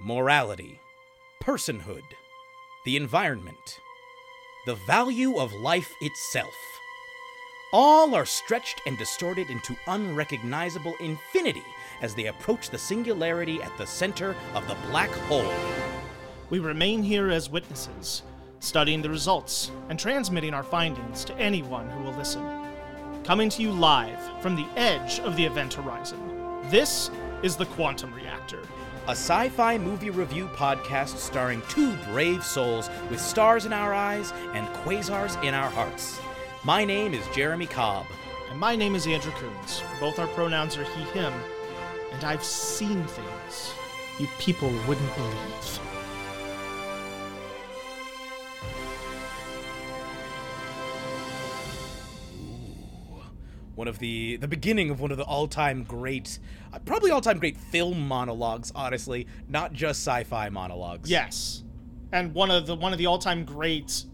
morality, personhood, the environment, the value of life itself. All are stretched and distorted into unrecognizable infinity as they approach the singularity at the center of the black hole. We remain here as witnesses, studying the results and transmitting our findings to anyone who will listen. Coming to you live from the edge of the event horizon, this is The Quantum Reactor, a sci-fi movie review podcast starring two brave souls with stars in our eyes and quasars in our hearts. My name is Jeremy Cobb. And my name is Andrew Coons. Both our pronouns are he, him, and I've seen things you people wouldn't believe. Ooh. The beginning of one of the all-time great film monologues, honestly, not just sci-fi monologues. Yes. And one of the all-time great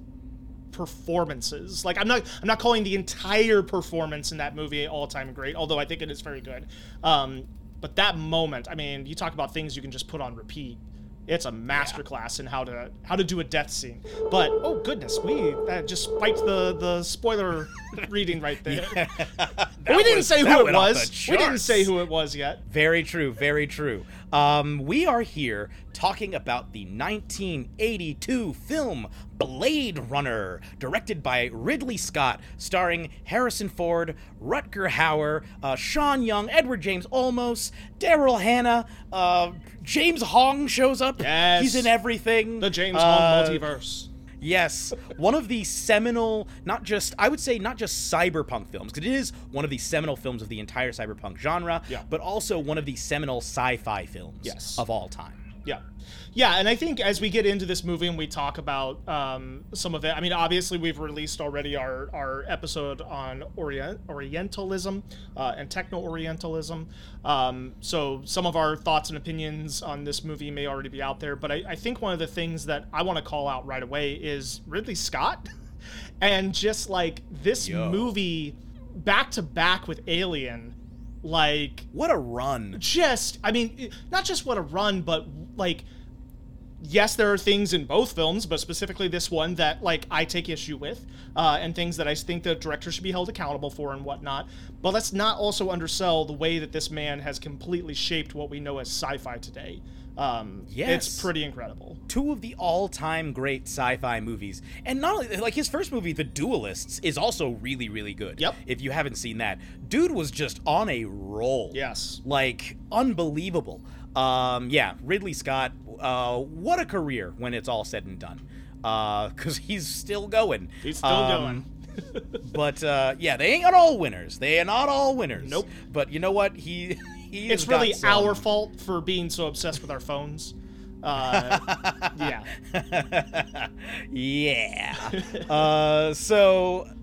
performances. Like, I'm not calling the entire performance in that movie all-time great, although I think it is very good. But that moment, I mean, you talk about things you can just put on repeat. It's a masterclass in how to do a death scene. But oh goodness, that just spiked the spoiler reading right there. Yeah. We didn't say who it was yet. Very true. Very true. We are here talking about the 1982 film Blade Runner, directed by Ridley Scott, starring Harrison Ford, Rutger Hauer, Sean Young, Edward James Olmos, Daryl Hannah, James Hong shows up. Yes. He's in everything. The James Hong multiverse. Yes, one of the seminal, not just cyberpunk films, because it is one of the seminal films of the entire cyberpunk genre, yeah, but also one of the seminal sci-fi films, yes, of all time. Yeah. Yeah, and I think as we get into this movie and we talk about some of it, I mean, obviously we've released already our episode on Orientalism and Techno-Orientalism. So some of our thoughts and opinions on this movie may already be out there. But I think one of the things that I want to call out right away is Ridley Scott. And just like this movie back to back with Alien, like, what a run. Just, I mean, not just what a run, but like, yes, there are things in both films, but specifically this one that, like, I take issue with, and things that I think the director should be held accountable for and whatnot. But let's not also undersell the way that this man has completely shaped what we know as sci-fi today. Yes. It's pretty incredible. Two of the all-time great sci-fi movies. And not only, like, his first movie, The Duelists, is also really, really good. Yep. If you haven't seen that. Dude was just on a roll. Yes. Like, unbelievable. Ridley Scott, what a career when it's all said and done. Because he's still going. He's still going. But they are not all winners. Nope. But you know what? It's really our fault for being so obsessed with our phones. Yeah. Yeah.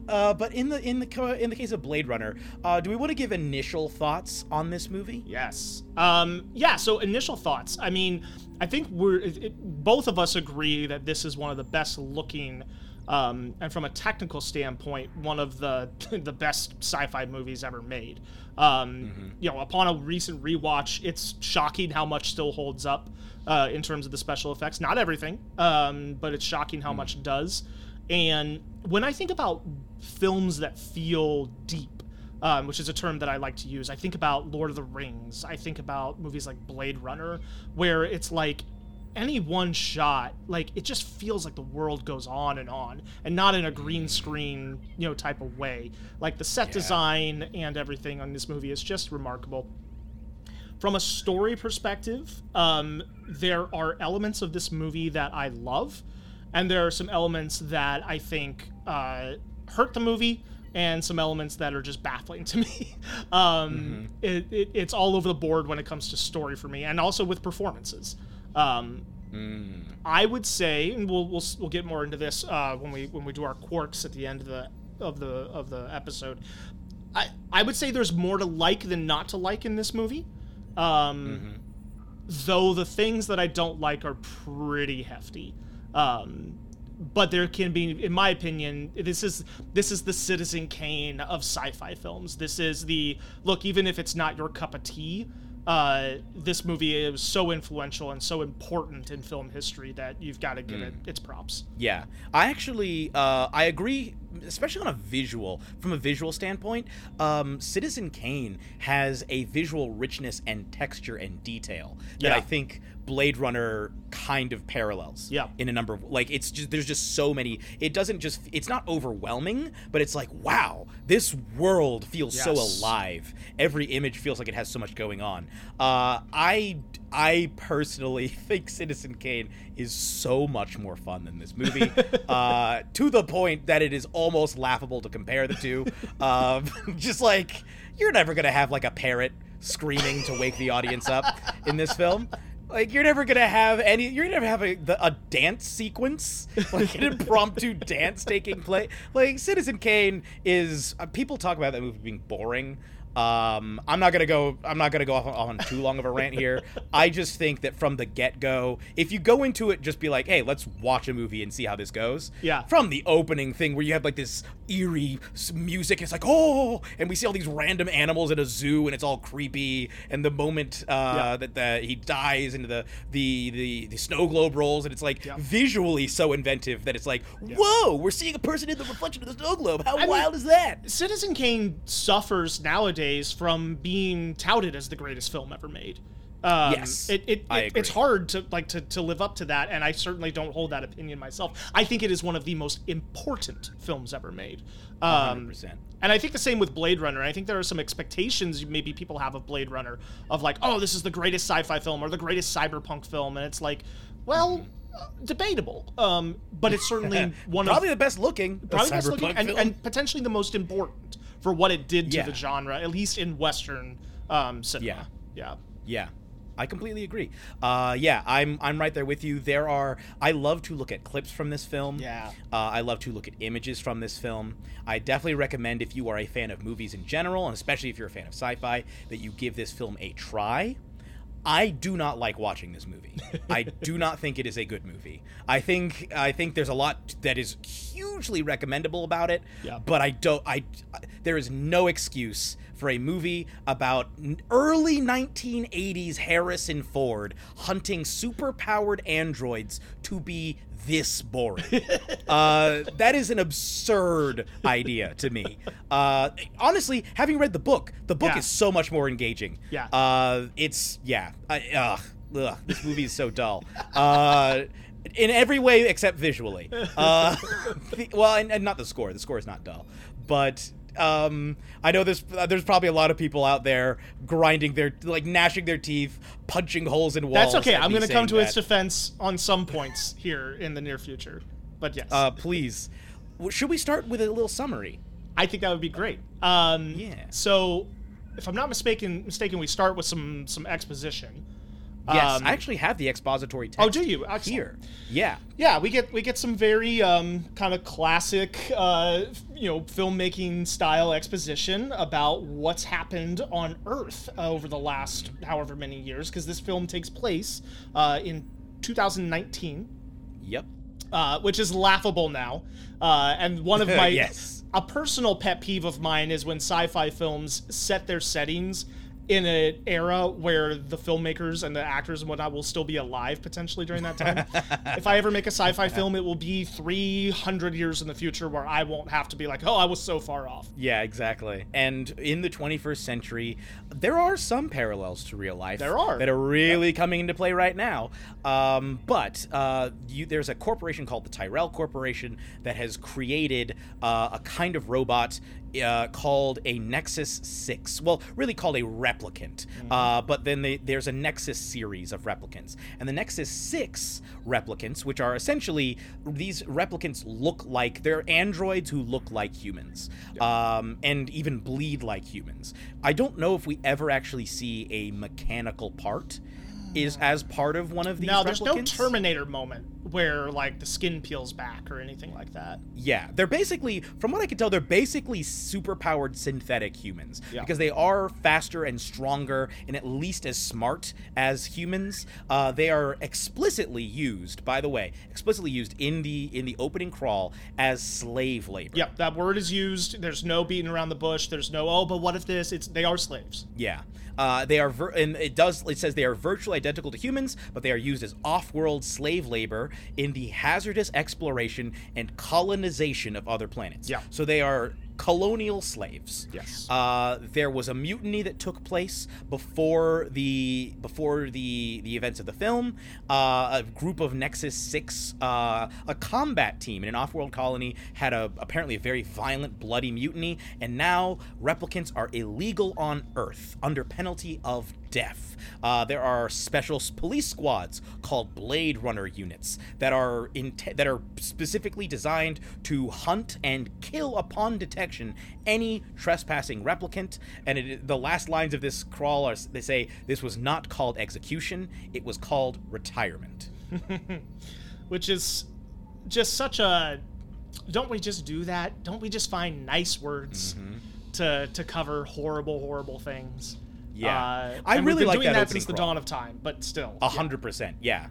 But in the case of Blade Runner, do we want to give initial thoughts on this movie? Yes. So initial thoughts. I mean, I think both of us agree that this is one of the best looking, and from a technical standpoint, one of the best sci-fi movies ever made. Upon a recent rewatch, it's shocking how much still holds up in terms of the special effects. Not everything, but it's shocking how much does. And when I think about films that feel deep, which is a term that I like to use, I think about Lord of the Rings. I think about movies like Blade Runner, where it's like, any one shot, like, it just feels like the world goes on, and not in a green screen, type of way. Like, the set design and everything on this movie is just remarkable. From a story perspective, there are elements of this movie that I love, and there are some elements that I think hurt the movie, and some elements that are just baffling to me. It's all over the board when it comes to story for me, and also with performances. I would say, and we'll get more into this when we do our quirks at the end of the episode. I would say there's more to like than not to like in this movie. Though the things that I don't like are pretty hefty. But there can be, in my opinion, this is the Citizen Kane of sci-fi films. This is even if it's not your cup of tea, this movie is so influential and so important in film history that you've got to give it its props. Yeah. I actually, I agree, especially on a visual, from a visual standpoint, Citizen Kane has a visual richness and texture and detail that I think Blade Runner kind of parallels in a number of, like, it's just, there's just so many, it doesn't just, it's not overwhelming, but it's like, wow, this world feels so alive. Every image feels like it has so much going on. I personally think Citizen Kane is so much more fun than this movie, to the point that it is almost laughable to compare the two. Just like, you're never going to have like a parrot screaming to wake the audience up in this film. Like, you're never going to have any, you're never going to have a dance sequence, like an impromptu dance taking place. Like, Citizen Kane is, people talk about that movie being boring. I'm not gonna go off on too long of a rant here. I just think that from the get-go, if you go into it just be like, hey, let's watch a movie and see how this goes, from the opening thing where you have like this eerie music and it's like, oh, and we see all these random animals at a zoo and it's all creepy, and the moment that he dies and the snow globe rolls, and it's like visually so inventive that it's like, whoa, we're seeing a person in the reflection of the snow globe. How wild is that? Citizen Kane suffers nowadays from being touted as the greatest film ever made. It's hard to live up to that, and I certainly don't hold that opinion myself. I think it is one of the most important films ever made. 100%. And I think the same with Blade Runner. I think there are some expectations maybe people have of Blade Runner of like, oh, this is the greatest sci-fi film or the greatest cyberpunk film, and it's like, well, debatable, but it's certainly one probably of the best looking, and potentially the most important for what it did to the genre, at least in Western cinema. Yeah. I completely agree. I'm right there with you. I love to look at clips from this film. I love to look at images from this film. I definitely recommend, if you are a fan of movies in general, and especially if you're a fan of sci-fi, that you give this film a try. I do not like watching this movie. I do not think it is a good movie. I think there's a lot that is hugely recommendable about it, but there is no excuse for a movie about early 1980s Harrison Ford hunting super-powered androids to be this boring. That is an absurd idea to me. Honestly, having read the book is so much more engaging. This movie is so dull. In every way except visually. And not the score. The score is not dull. But I know there's probably a lot of people out there grinding their, like, gnashing their teeth, punching holes in walls. That's okay. I'm going to come to its defense on some points here in the near future. But yes. Please. Should we start with a little summary? I think that would be great. So, if I'm not mistaken, we start with some exposition. Yes, I actually have the expository text. Oh, do you? Excellent. Here. Yeah. Yeah, we get some very kind of classic filmmaking style exposition about what's happened on Earth over the last however many years, because this film takes place in 2019. Yep. Which is laughable now. And one of my a personal pet peeve of mine is when sci-fi films set their settings in an era where the filmmakers and the actors and whatnot will still be alive potentially during that time. If I ever make a sci-fi film, it will be 300 years in the future, where I won't have to be like, oh, I was so far off. Yeah, exactly. And in the 21st century, there are some parallels to real life. There are. That are really coming into play right now. There's a corporation called the Tyrell Corporation that has created a kind of robot called a Nexus 6. Well, really called a replicant. But then there's a Nexus series of replicants. And the Nexus 6 replicants, which are essentially, these replicants look like, they're androids who look like humans. And even bleed like humans. I don't know if we ever actually see a mechanical part is as part of one of these. No, there's no Terminator moment where, like, the skin peels back or anything like that. Yeah, they're basically, from what I can tell, they're basically super-powered synthetic humans, because they are faster and stronger and at least as smart as humans. They are explicitly used in the opening crawl as slave labor. Yep, that word is used. There's no beating around the bush. There's no, oh, but what if this? They are slaves. Yeah. They are, it says they are virtually identical to humans, but they are used as off-world slave labor in the hazardous exploration and colonization of other planets. Yeah. So they are colonial slaves. Yes. There was a mutiny that took place before the events of the film. A group of Nexus 6, a combat team in an off-world colony, had apparently a very violent, bloody mutiny, and now replicants are illegal on Earth under penalty of death. There are special police squads called Blade Runner units that are specifically designed to hunt and kill upon detection any trespassing replicant. And the last lines of this crawl are, they say, this was not called execution, it was called retirement. Which is just such a, don't we just do that? Don't we just find nice words to cover horrible things? Yeah, I really like that. We've been doing that since the dawn of time, but still. 100%, yeah.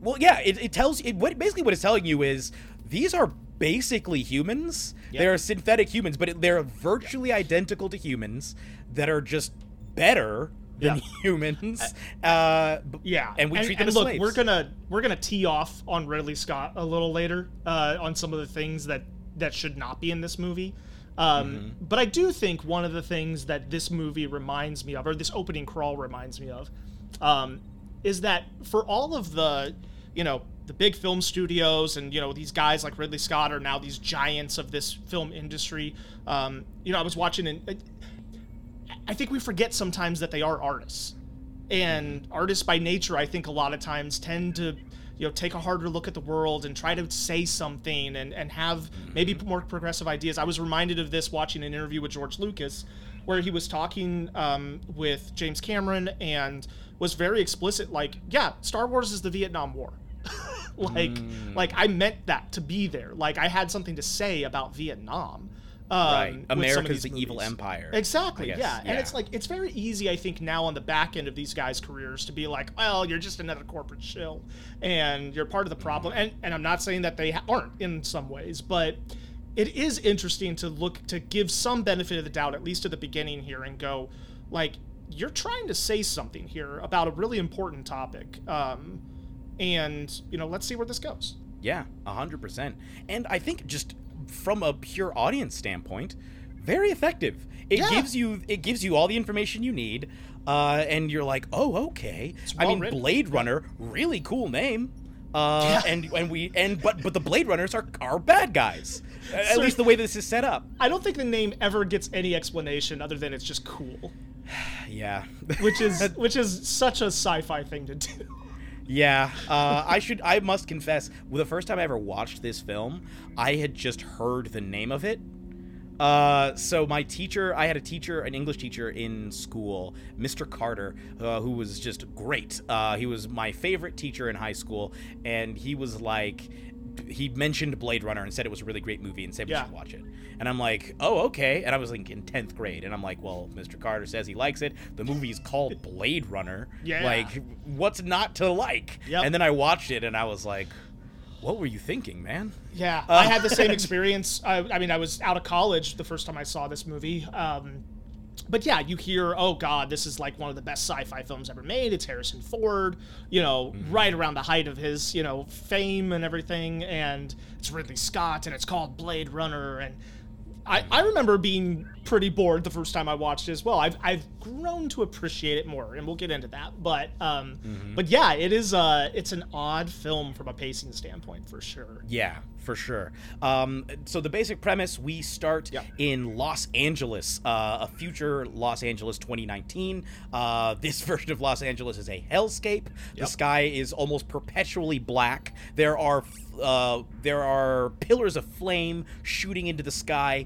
Well, yeah, it tells you, basically what it's telling you is these are basically humans. Yep. They're synthetic humans, but they're virtually identical to humans that are just better than humans. And we treat them as slaves. Look, we're gonna tee off on Ridley Scott a little later on some of the things that should not be in this movie. But I do think one of the things that this movie reminds me of, or this opening crawl reminds me of, is that for all of the, the big film studios and, these guys like Ridley Scott are now these giants of this film industry. I was watching, and I think we forget sometimes that they are artists. And artists by nature, I think a lot of times tend to take a harder look at the world and try to say something and have maybe more progressive ideas. I was reminded of this watching an interview with George Lucas, where he was talking with James Cameron and was very explicit, like, yeah, Star Wars is the Vietnam War. Like I meant that to be there. Like I had something to say about Vietnam. Right. America's the evil empire. Exactly. Yeah. And it's like, it's very easy, I think, now on the back end of these guys' careers to be like, well, you're just another corporate shill and you're part of the problem. And I'm not saying that they aren't in some ways, but it is interesting to look, to give some benefit of the doubt, at least at the beginning here, and go like, you're trying to say something here about a really important topic. Let's see where this goes. Yeah, 100%. And I think just, from a pure audience standpoint, very effective. It gives you all the information you need, and you're like, oh, okay. Well, Blade Runner, really cool name. But the Blade Runners are bad guys. At least the way this is set up. I don't think the name ever gets any explanation other than it's just cool. Yeah. Which is such a sci-fi thing to do. Yeah, I must confess, the first time I ever watched this film, I had just heard the name of it. So my teacher, I had an English teacher in school, Mr. Carter, who was just great. He was my favorite teacher in high school, and he was like, he mentioned Blade Runner and said it was a really great movie and said we should watch it. And I'm like, oh, okay. And I was like in 10th grade. And I'm like, well, Mr. Carter says he likes it. The movie's called Blade Runner. Yeah. Like, what's not to like? Yep. And then I watched it and I was like, what were you thinking, man? Yeah, I had the same experience. I was out of college the first time I saw this movie. But yeah, you hear, oh God, this is like one of the best sci-fi films ever made. It's Harrison Ford, right around the height of his, fame and everything. And it's Ridley Scott and it's called Blade Runner. And I remember being pretty bored the first time I watched it as well. I've grown to appreciate it more, and we'll get into that. But but yeah, it is it's an odd film from a pacing standpoint for sure. Yeah, for sure. So the basic premise, we start in Los Angeles, a future Los Angeles 2019. This version of Los Angeles is a hellscape. The sky is almost perpetually black. There are pillars of flame shooting into the sky,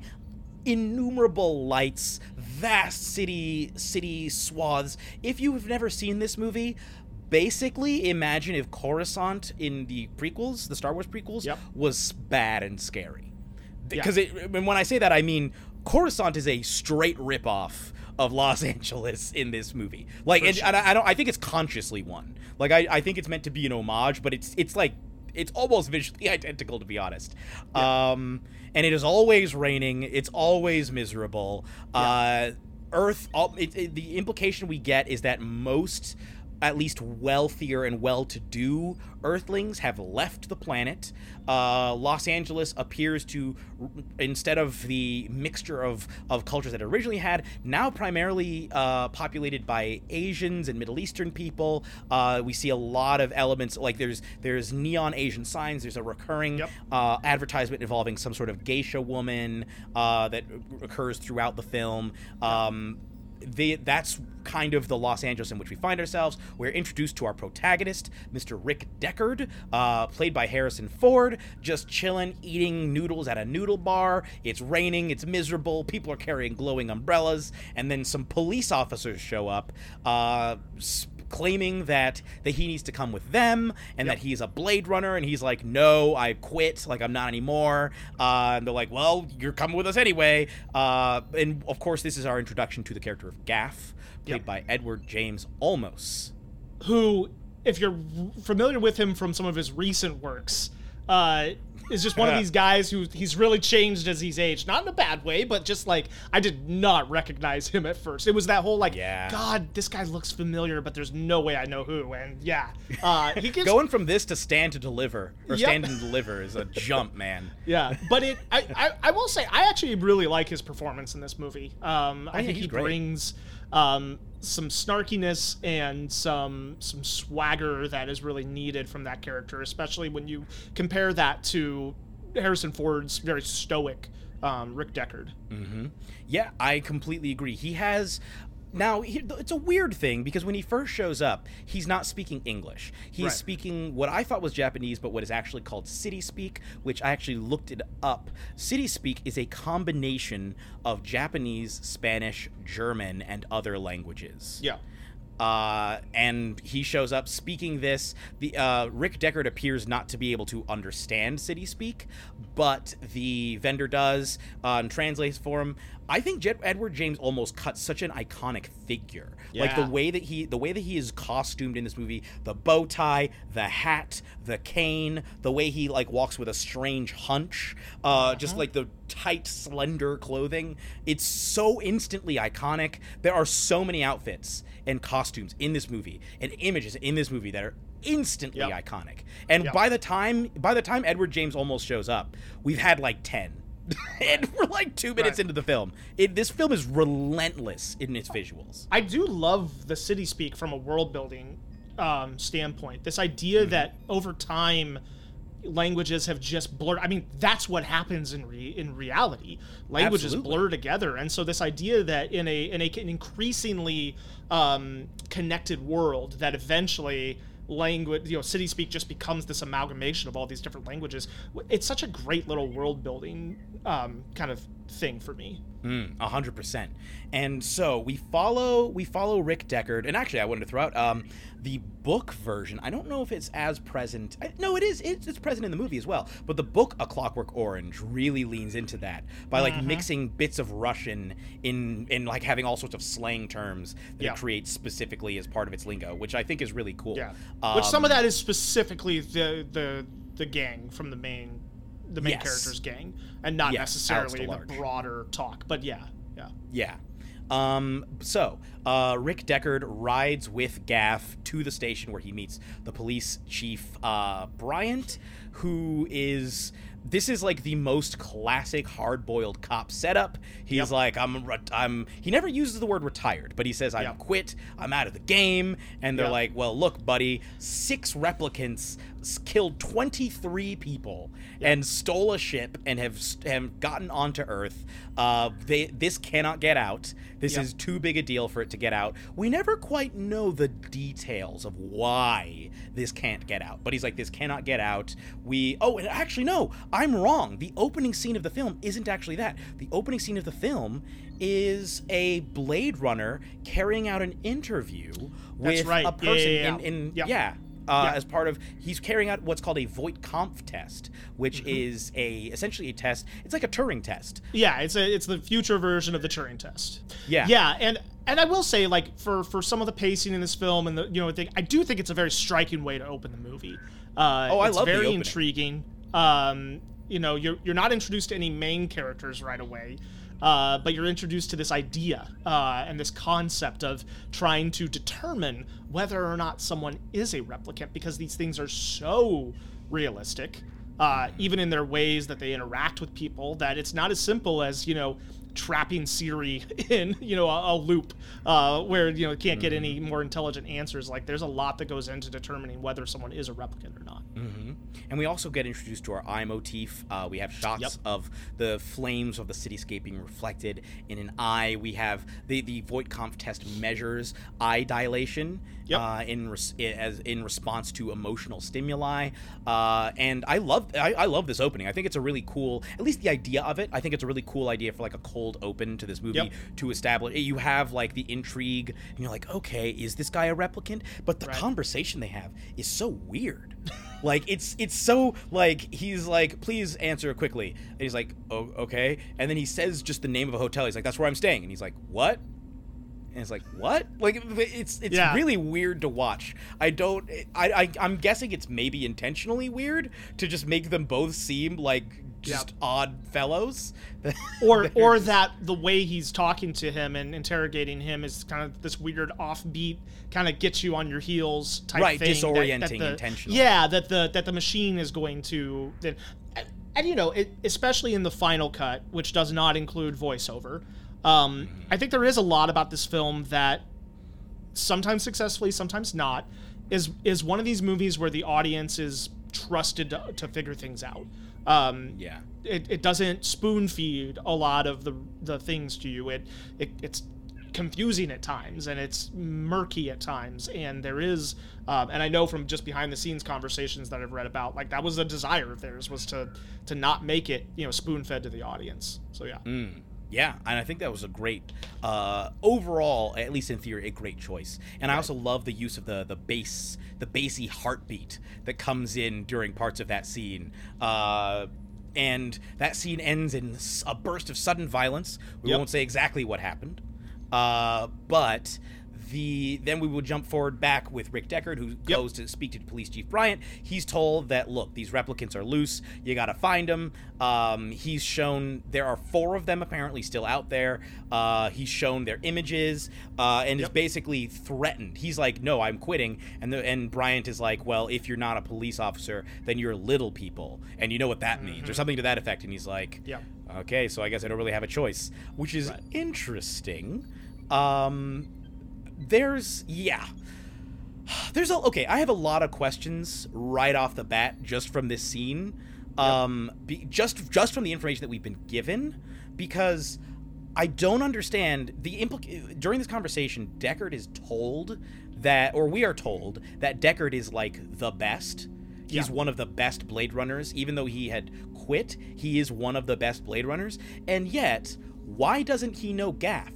innumerable lights, vast city swaths. If you've never seen this movie, basically imagine if Coruscant in the prequels, the Star Wars prequels, was bad and scary. Because when I say that, I mean Coruscant is a straight ripoff of Los Angeles in this movie. Like, I think it's consciously one. Like, I think it's meant to be an homage, but it's like, it's almost visually identical, to be honest. And it is always raining. It's always miserable. Earth, the implication we get is that most, at least wealthier and well-to-do Earthlings have left the planet. Los Angeles appears to, instead of the mixture of cultures that it originally had, now primarily populated by Asians and Middle Eastern people. We see a lot of elements, like there's neon Asian signs, there's a recurring advertisement involving some sort of geisha woman that occurs throughout the film. That's kind of the Los Angeles in which we find ourselves. We're introduced to our protagonist, Mr. Rick Deckard, played by Harrison Ford, just chilling, eating noodles at a noodle bar. It's raining, it's miserable, people are carrying glowing umbrellas, and then some police officers show up, claiming that he needs to come with them, and that he's a Blade Runner, and he's like, no, I quit, like, I'm not anymore. And they're like, well, you're coming with us anyway. And of course, this is our introduction to the character of Gaff, played by Edward James Olmos, who, if you're familiar with him from some of his recent works, is just one of these guys who he's really changed as he's aged. Not in a bad way, but just like, I did not recognize him at first. It was that whole like, God, this guy looks familiar, but there's no way I know who. And he gives... Going from this to Stand to Deliver, or Stand and Deliver is a jump, man. Yeah, but I will say, I actually really like his performance in this movie. I think he brings some snarkiness and some swagger that is really needed from that character, especially when you compare that to Harrison Ford's very stoic Rick Deckard. Mm-hmm. Yeah, I completely agree. He has... Now, it's a weird thing, because when he first shows up, he's not speaking English. He's speaking what I thought was Japanese, but what is actually called Cityspeak, which I actually looked it up. Cityspeak is a combination of Japanese, Spanish, German, and other languages. Yeah. And he shows up speaking this. Rick Deckard appears not to be able to understand Cityspeak, but the vendor does and translates for him. I think Edward James Olmos cuts such an iconic figure. Yeah. Like the way that he is costumed in this movie, the bow tie, the hat, the cane, the way he like walks with a strange hunch, just like the tight, slender clothing. It's so instantly iconic. There are so many outfits and costumes in this movie and images in this movie that are instantly iconic. And by the time Edward James Olmos shows up, we've had like 10. And we're like 2 minutes into the film. This film is relentless in its visuals. I do love the Cityspeak from a world-building standpoint. This idea that over time, languages have just blurred. I mean, that's what happens in reality. Languages blur together, and so this idea that in an increasingly connected world, that eventually language, Cityspeak just becomes this amalgamation of all these different languages. It's such a great little world building kind of thing for me. 100%. And so we follow Rick Deckard, and actually I wanted to throw out the book version. I don't know if it's as present. It's present in the movie as well, but the book A Clockwork Orange really leans into that by like mixing bits of Russian in like having all sorts of slang terms that it creates specifically as part of its lingo, which I think is really cool. Yeah. Which some of that is specifically the gang from the main character's gang, and not necessarily the broader talk, but yeah. So Rick Deckard rides with Gaff to the station where he meets the police chief, Bryant, who is... This is like the most classic hard-boiled cop setup. He's like, I'm. He never uses the word retired, but he says, I quit. I'm out of the game. And they're like, well, look, buddy, 6 replicants killed 23 people and stole a ship and have gotten onto Earth. This cannot get out. This is too big a deal for it to get out. We never quite know the details of why this can't get out. But he's like, this cannot get out. And actually, no. I'm wrong. The opening scene of the film isn't actually that. The opening scene of the film is a Blade Runner carrying out an interview with a person as part of, he's carrying out what's called a Voight-Kampff test, which is essentially a test. It's like a Turing test. Yeah, it's the future version of the Turing test. Yeah. Yeah, and I will say, like, for some of the pacing in this film and the I do think it's a very striking way to open the movie. I love the opening. It's very intriguing. You're not introduced to any main characters right away. But you're introduced to this idea and this concept of trying to determine whether or not someone is a replicant, because these things are so realistic, even in their ways that they interact with people, that it's not as simple as, you know, trapping Siri in, you know, a loop where, you know, it can't get any more intelligent answers. Like, there's a lot that goes into determining whether someone is a replicant or not. Mm-hmm. And we also get introduced to our eye motif. We have shots of the flames of the cityscape being reflected in an eye. We have the Voight-Kampff test measures eye dilation in response to emotional stimuli. And I love this opening. I think it's a really cool, at least the idea of it, I think it's a really cool idea for like a cold open to this movie to establish. You have like the intrigue and you're like, okay, is this guy a replicant? But the conversation they have is so weird. Like, it's so, like, he's like, please answer quickly. And he's like, oh, okay. And then he says just the name of a hotel. He's like, that's where I'm staying. And he's like, what? And it's like, what? Like, it's really weird to watch. I'm guessing it's maybe intentionally weird to just make them both seem like just odd fellows. or that the way he's talking to him and interrogating him is kind of this weird offbeat, kind of gets you on your heels type thing. Right, disorienting, intentional. Yeah, that the machine is going to... And you know, especially in the final cut, which does not include voiceover, I think there is a lot about this film that, sometimes successfully, sometimes not, is one of these movies where the audience is trusted to figure things out. It doesn't spoon feed a lot of the things to you. It's confusing at times, and it's murky at times, and there is and I know from just behind the scenes conversations that I've read about, like, that was a desire of theirs, was to not make it, you know, spoon fed to the audience. So yeah, and I think that was a great, overall, at least in theory, a great choice. And I also love the use of the bass, the bassy heartbeat that comes in during parts of that scene. And that scene ends in a burst of sudden violence. We won't say exactly what happened, but... Then we will jump forward back with Rick Deckard, who goes to speak to Police Chief Bryant. He's told that, look, these replicants are loose. You got to find them. He's shown there are 4 of them apparently still out there. He's shown their images and is basically threatened. He's like, no, I'm quitting. And Bryant is like, well, if you're not a police officer, then you're little people. And you know what that means, or something to that effect. And he's like, okay, so I guess I don't really have a choice, which is interesting. I have a lot of questions right off the bat just from this scene, just from the information that we've been given, because I don't understand the during this conversation, Deckard is told that, or we are told that Deckard is like the best. He's one of the best Blade Runners, even though he had quit. He is one of the best Blade Runners, and yet why doesn't he know Gaff?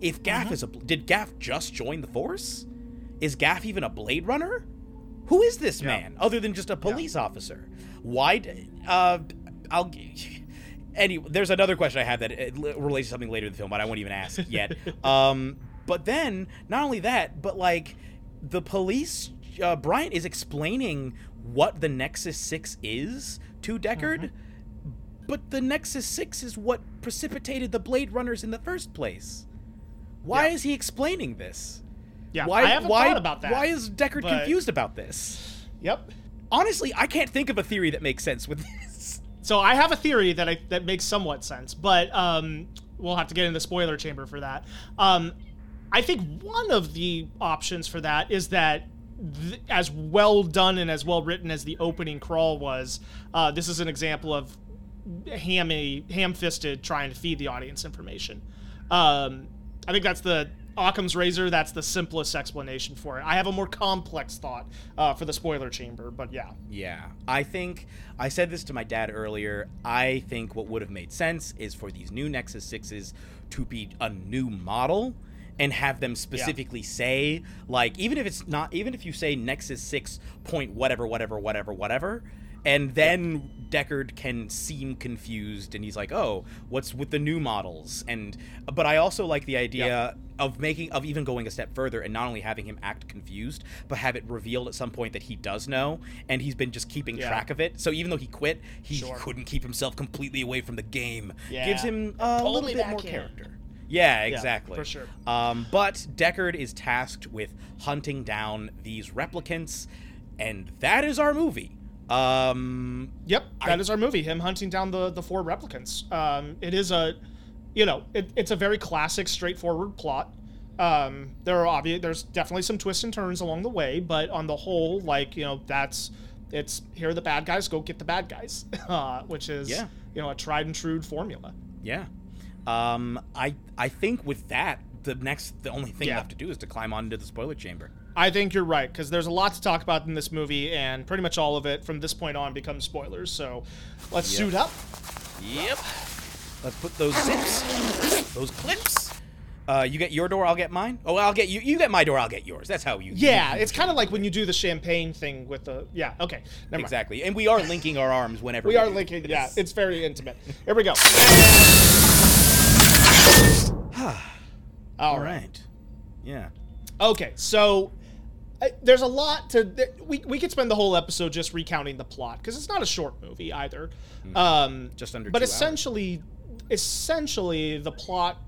If Gaff is did Gaff just join the force? Is Gaff even a Blade Runner? Who is this man other than just a police officer? Why? There's another question I have that relates to something later in the film, but I won't even ask yet. But then, not only that, but like the police, Bryant is explaining what the Nexus 6 is to Deckard. But the Nexus 6 is what precipitated the Blade Runners in the first place. Why is he explaining this? Yeah, I haven't thought about that. Why is Deckard confused about this? Yep. Honestly, I can't think of a theory that makes sense with this. So I have a theory that makes somewhat sense, but we'll have to get into the spoiler chamber for that. I think one of the options for that is that as well done and as well written as the opening crawl was, this is an example of ham-fisted trying to feed the audience information. I think that's the Occam's razor. That's the simplest explanation for it. I have a more complex thought for the spoiler chamber, but yeah. Yeah. I think, I said this to my dad earlier, I think what would have made sense is for these new Nexus 6s to be a new model and have them specifically say, like, even if you say Nexus 6 point whatever, And then Deckard can seem confused, and he's like, "Oh, what's with the new models?" And but I also like the idea of making of even going a step further and not only having him act confused, but have it revealed at some point that he does know, and he's been just keeping track of it. So even though he quit, he couldn't keep himself completely away from the game. Yeah. Gives him a little bit more character. Yeah, exactly. Yeah, for sure. But Deckard is tasked with hunting down these replicants, and that is our movie. Yep, that is our movie, him hunting down the four replicants. It is a, you know, it's a very classic, straightforward plot. There's definitely some twists and turns along the way, but on the whole, like, you know, here are the bad guys, go get the bad guys, which is, you know, a tried and true formula. Yeah. I think with that, the only thing left to do is to climb on into the spoiler chamber. I think you're right, because there's a lot to talk about in this movie, and pretty much all of it from this point on becomes spoilers. So let's suit up. Yep. Let's put those zips, those clips. You get your door, I'll get mine. Oh, I'll get you. You get my door, I'll get yours. That's how you. Yeah, it's kind of like when you do the champagne thing with the. Yeah, okay. Never exactly. Mind. And we are linking our arms whenever we are linking. This. Yeah, it's very intimate. Here we go. All right. Yeah. Okay, so there's a lot to. We could spend the whole episode just recounting the plot because it's not a short movie either. Mm-hmm. Just under. But 2 hours. Essentially, the plot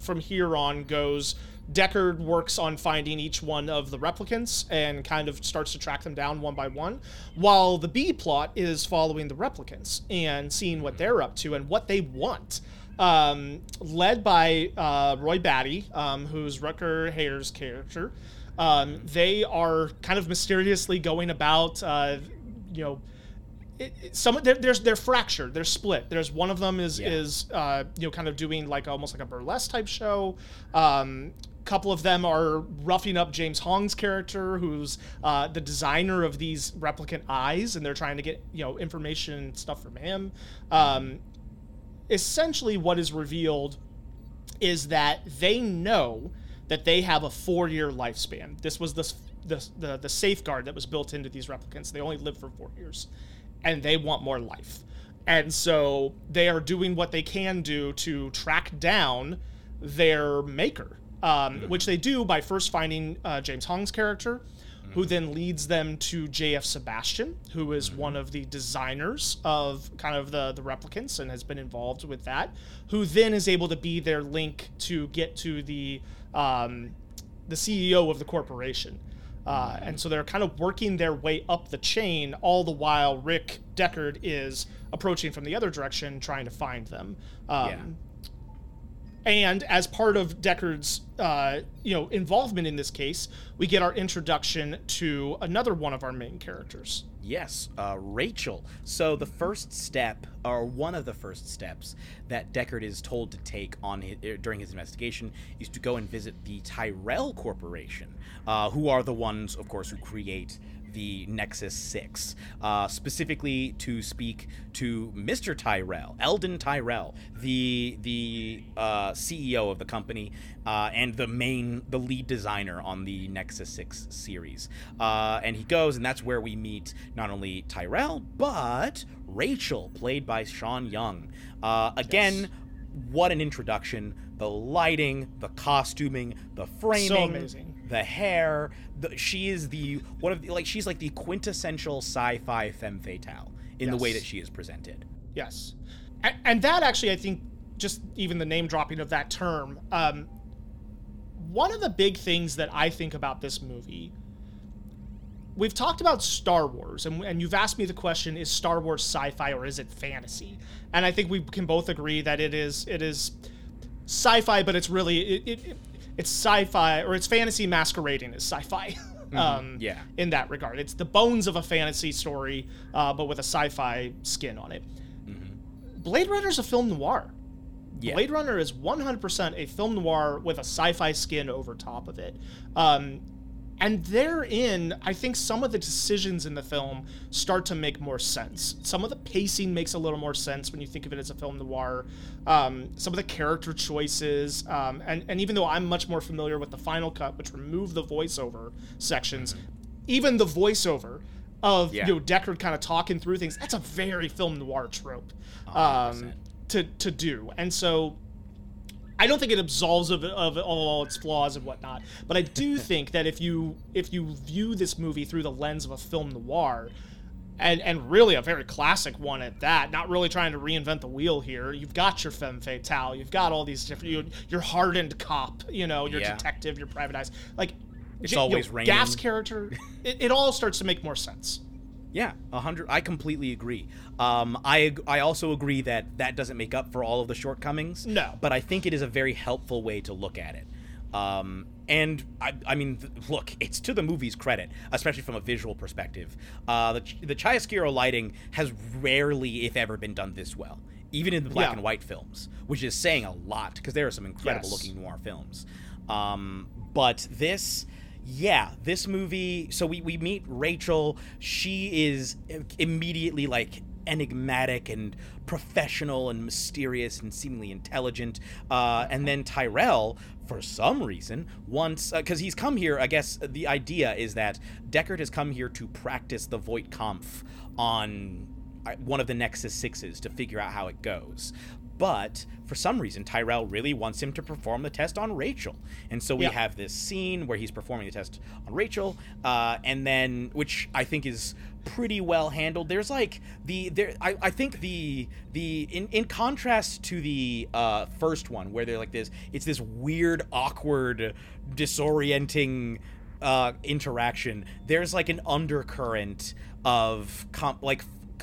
from here on goes. Deckard works on finding each one of the replicants and kind of starts to track them down one by one, while the B plot is following the replicants and seeing what they're up to and what they want. Led by Roy Batty, who's Rutger Hauer's character. They are kind of mysteriously going about, you know, they're fractured, they're split. There's one of them is you know, kind of doing like almost like a burlesque type show. Couple of them are roughing up James Hong's character, who's the designer of these replicant eyes, and they're trying to get, you know, information and stuff from him. Essentially, what is revealed is that they know that they have a 4-year lifespan. This was the safeguard that was built into these replicants. They only live for 4 years, and they want more life. And so they are doing what they can do to track down their maker, which they do by first finding James Hong's character, who then leads them to J.F. Sebastian, who is one of the designers of kind of the replicants and has been involved with that, who then is able to be their link to get to the CEO of the corporation. And so they're kind of working their way up the chain, all the while Rick Deckard is approaching from the other direction, trying to find them. And as part of Deckard's, you know, involvement in this case, we get our introduction to another one of our main characters. Yes, Rachel. So the first step, or one of the first steps that Deckard is told to take on during his investigation, is to go and visit the Tyrell Corporation, who are the ones, of course, who create the Nexus 6, specifically to speak to Mr. Tyrell, Elden Tyrell, the CEO of the company, and the lead designer on the Nexus 6 series. And he goes, and that's where we meet not only Tyrell, but Rachel, played by Sean Young. Again, what an introduction. The lighting, the costuming, the framing, so amazing. The hair. She is she's like the quintessential sci-fi femme fatale in the way that she is presented. Yes, and that actually, I think, just even the name dropping of that term. One of the big things that I think about this movie. We've talked about Star Wars, and you've asked me the question, is Star Wars sci-fi or is it fantasy? And I think we can both agree that it is sci-fi, but it's really, it's sci-fi, or it's fantasy masquerading as sci-fi. In that regard. It's the bones of a fantasy story, but with a sci-fi skin on it. Mm-hmm. Blade Runner is a film noir. Yeah. Blade Runner is 100% a film noir with a sci-fi skin over top of it. And therein, I think some of the decisions in the film start to make more sense. Some of the pacing makes a little more sense when you think of it as a film noir. Some of the character choices, and even though I'm much more familiar with the Final Cut, which removed the voiceover sections, even the voiceover of you know, Deckard kind of talking through things. That's a very film noir trope to do, and so I don't think it absolves of all its flaws and whatnot. But I do think that if you view this movie through the lens of a film noir, and really a very classic one at that, not really trying to reinvent the wheel here. You've got your femme fatale, you've got all these different, your hardened cop, you know, your detective, your private eyes. Like, it's always raining. Gaff's character, it all starts to make more sense. Yeah, 100. I completely agree. I also agree that doesn't make up for all of the shortcomings. No, but I think it is a very helpful way to look at it. And I mean, look, it's to the movie's credit, especially from a visual perspective. The chiaroscuro lighting has rarely, if ever, been done this well, even in the black and white films, which is saying a lot because there are some incredible looking noir films. But this. Yeah, this movie, so we meet Rachel. She is immediately, like, enigmatic and professional and mysterious and seemingly intelligent. And then Tyrell, for some reason, wants, because he's come here, I guess the idea is that Deckard has come here to practice the Voight-Kampff on one of the Nexus 6s to figure out how it goes. But for some reason, Tyrell really wants him to perform the test on Rachel. And so we have this scene where he's performing the test on Rachel, and then, which I think is pretty well handled. There's like I think the in contrast to the first one where they're like this, it's this weird, awkward, disorienting interaction. There's like an undercurrent of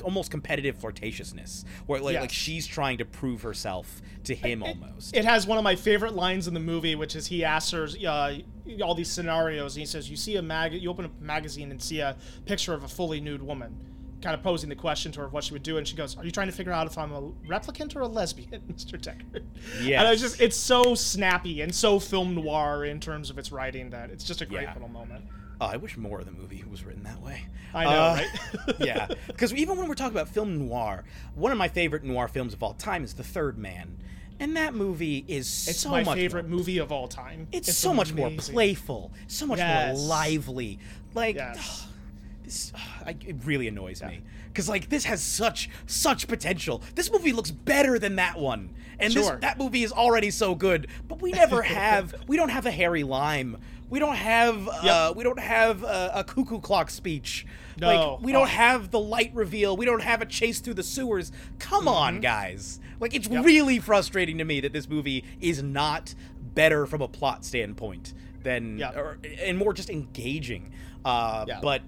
almost competitive flirtatiousness where like she's trying to prove herself to him. It has one of my favorite lines in the movie, which is he asks her all these scenarios and he says, you open a magazine and see a picture of a fully nude woman, kind of posing the question to her of what she would do, and she goes, are you trying to figure out if I'm a replicant or a lesbian, Mr. Deckard? Yeah. And it's so snappy and so film noir in terms of its writing that it's just a great little moment. I wish more of the movie was written that way. I know, right? Yeah. Because even when we're talking about film noir, one of my favorite noir films of all time is The Third Man. And that movie is it's so much my favorite more, movie of all time. It's so amazing. Much more playful, so much more lively. Like, it really annoys me. Because, like, this has such potential. This movie looks better than that one. And that movie is already so good. But we don't have a Harry Lime. We don't have a cuckoo clock speech. No. Like, we don't have the light reveal. We don't have a chase through the sewers. Come on, guys. Like, it's really frustrating to me that this movie is not better from a plot standpoint than and more just engaging. But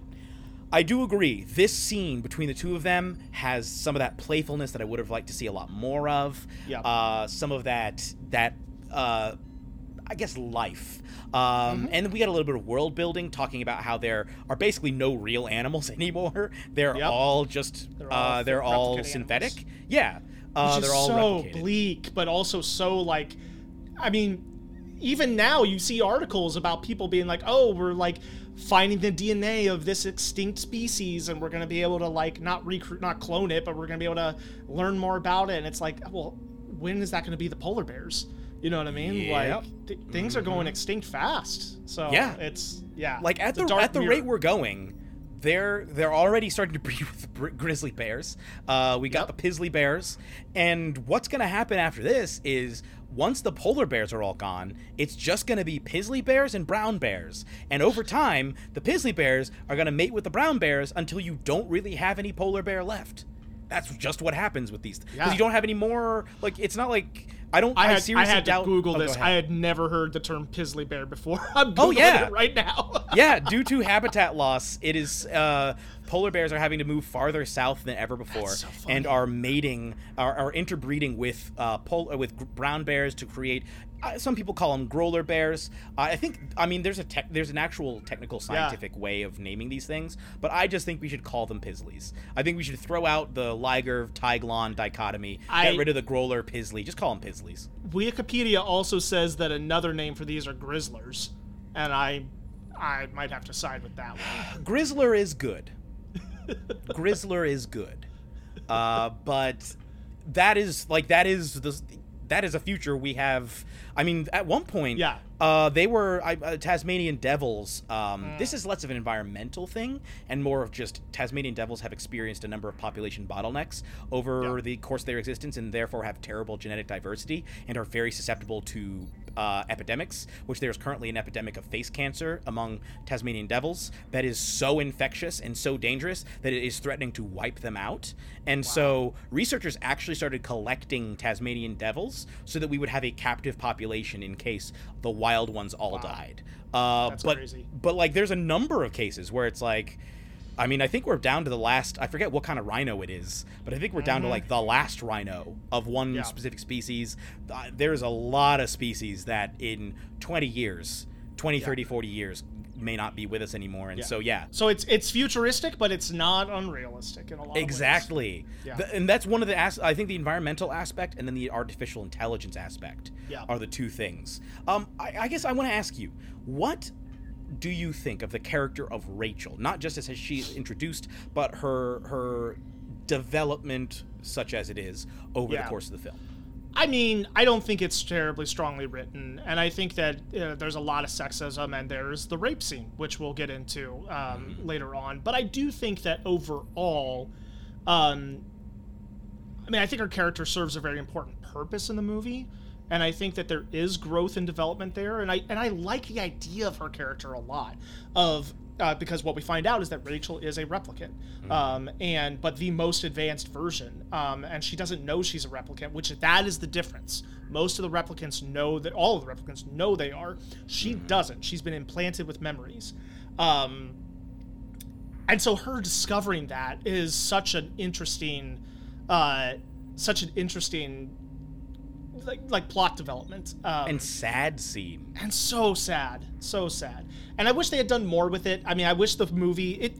I do agree. This scene between the two of them has some of that playfulness that I would have liked to see a lot more of. Yep. Some of that I guess life. And then we got a little bit of world building, talking about how there are basically no real animals anymore. They're all just they're all synthetic. Animals. Yeah. Which they're all so replicated. Bleak, but also so like, I mean, even now you see articles about people being like, "Oh, we're like finding the DNA of this extinct species and we're going to be able to like not clone it, but we're going to be able to learn more about it." And it's like, "Well, when is that going to be the polar bears?" You know what I mean? Yep. Like things are going extinct fast. So it's like at the rate we're going, they're already starting to breed with grizzly bears. We got the Pizzly bears, and what's going to happen after this is once the polar bears are all gone, it's just going to be Pizzly bears and brown bears. And over time, the Pizzly bears are going to mate with the brown bears until you don't really have any polar bear left. That's just what happens with these because you don't have any more. Like it's not like. I had to Google this. I had never heard the term Pizzly bear before. I'm Googling it right now. Due to habitat loss, it is polar bears are having to move farther south than ever before, so and are mating, are interbreeding with brown bears to create. Some people call them growler bears. There's an actual technical scientific way of naming these things, but I just think we should call them Pizzlies. I think we should throw out the Liger-Tiglon dichotomy, get rid of the growler Pizzly, just call them Pizzlies. Wikipedia also says that another name for these are Grizzlers, and I might have to side with that one. Grizzler is good. Grizzler is good. But that is a future we have. I mean, at one point, They were Tasmanian devils. This is less of an environmental thing and more of just Tasmanian devils have experienced a number of population bottlenecks over the course of their existence and therefore have terrible genetic diversity and are very susceptible to epidemics, which there's currently an epidemic of face cancer among Tasmanian devils that is so infectious and so dangerous that it is threatening to wipe them out. And so researchers actually started collecting Tasmanian devils so that we would have a captive population in case the wild ones all died. But crazy. But like there's a number of cases where it's like, I mean, I think we're down to the last, I forget what kind of rhino it is, but I think we're down to like the last rhino of one specific species. There's a lot of species that in 20, 30, 40 years may not be with us anymore. And so it's futuristic, but it's not unrealistic in a lot of ways. Exactly. Yeah. And that's one of the, I think the environmental aspect and then the artificial intelligence aspect are the two things. I guess I want to ask you, what do you think of the character of Rachel, not just as she's introduced, but her development such as it is over the course of the film? I mean, I don't think it's terribly strongly written, and I think that there's a lot of sexism, and there's the rape scene, which we'll get into later on. But I do think that overall, I mean, I think her character serves a very important purpose in the movie, and I think that there is growth and development there, and I like the idea of her character a lot, because what we find out is that Rachel is a replicant, but the most advanced version, and she doesn't know she's a replicant, which that is the difference. Most of the replicants know that, all of the replicants know they are. She doesn't. She's been implanted with memories. And so her discovering that is such an interesting, like plot development and sad scene, and so sad, and I wish they had done more with it. I mean, I wish the movie,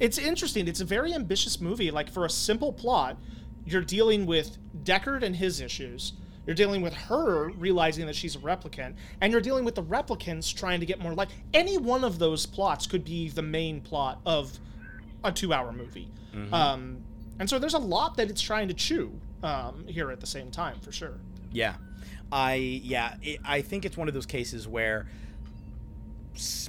it's interesting, it's a very ambitious movie. Like, for a simple plot, you're dealing with Deckard and his issues, you're dealing with her realizing that she's a replicant, and you're dealing with the replicants trying to get more life. Any one of those plots could be the main plot of a 2-hour movie. And so there's a lot that it's trying to chew here at the same time, for sure. I think it's one of those cases where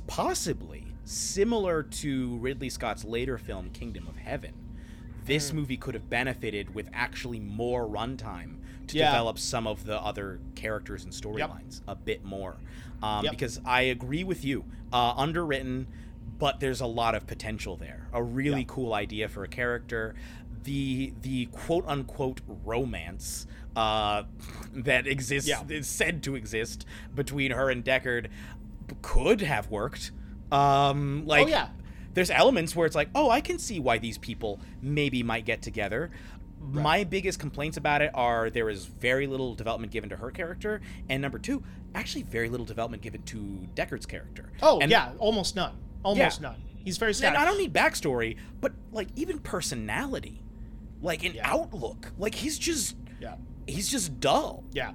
possibly similar to Ridley Scott's later film Kingdom of Heaven, this movie could have benefited with actually more runtime to develop some of the other characters and storylines a bit more, because I agree with you, underwritten, but there's a lot of potential there. A really cool idea for a character, the quote unquote romance that exists, is said to exist between her and Deckard, could have worked. There's elements where it's like, I can see why these people maybe might get together. Right. My biggest complaints about it are there is very little development given to her character, and number two, actually very little development given to Deckard's character. Almost none. None. He's very sad. And I don't need backstory, but like even personality, like an outlook, like he's just dull. Yeah.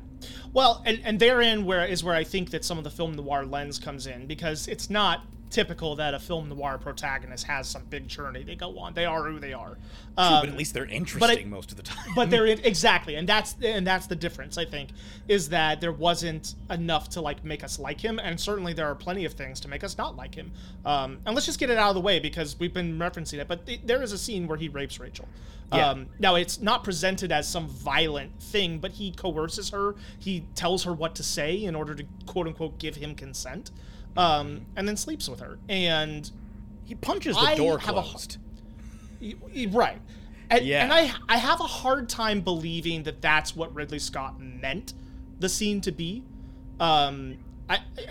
Well, and therein is where I think that some of the film noir lens comes in, because it's not typical that a film noir protagonist has some big journey they go on. They are who they are. True, but at least they're interesting most of the time. But they're exactly, and that's the difference, I think, is that there wasn't enough to like make us like him, and certainly there are plenty of things to make us not like him. And let's just get it out of the way, because we've been referencing it. But there is a scene where he rapes Rachel. Now it's not presented as some violent thing, but he coerces her. He tells her what to say in order to quote unquote give him consent. And then sleeps with her, and he punches the door closed. Right. And I have a hard time believing that that's what Ridley Scott meant the scene to be. And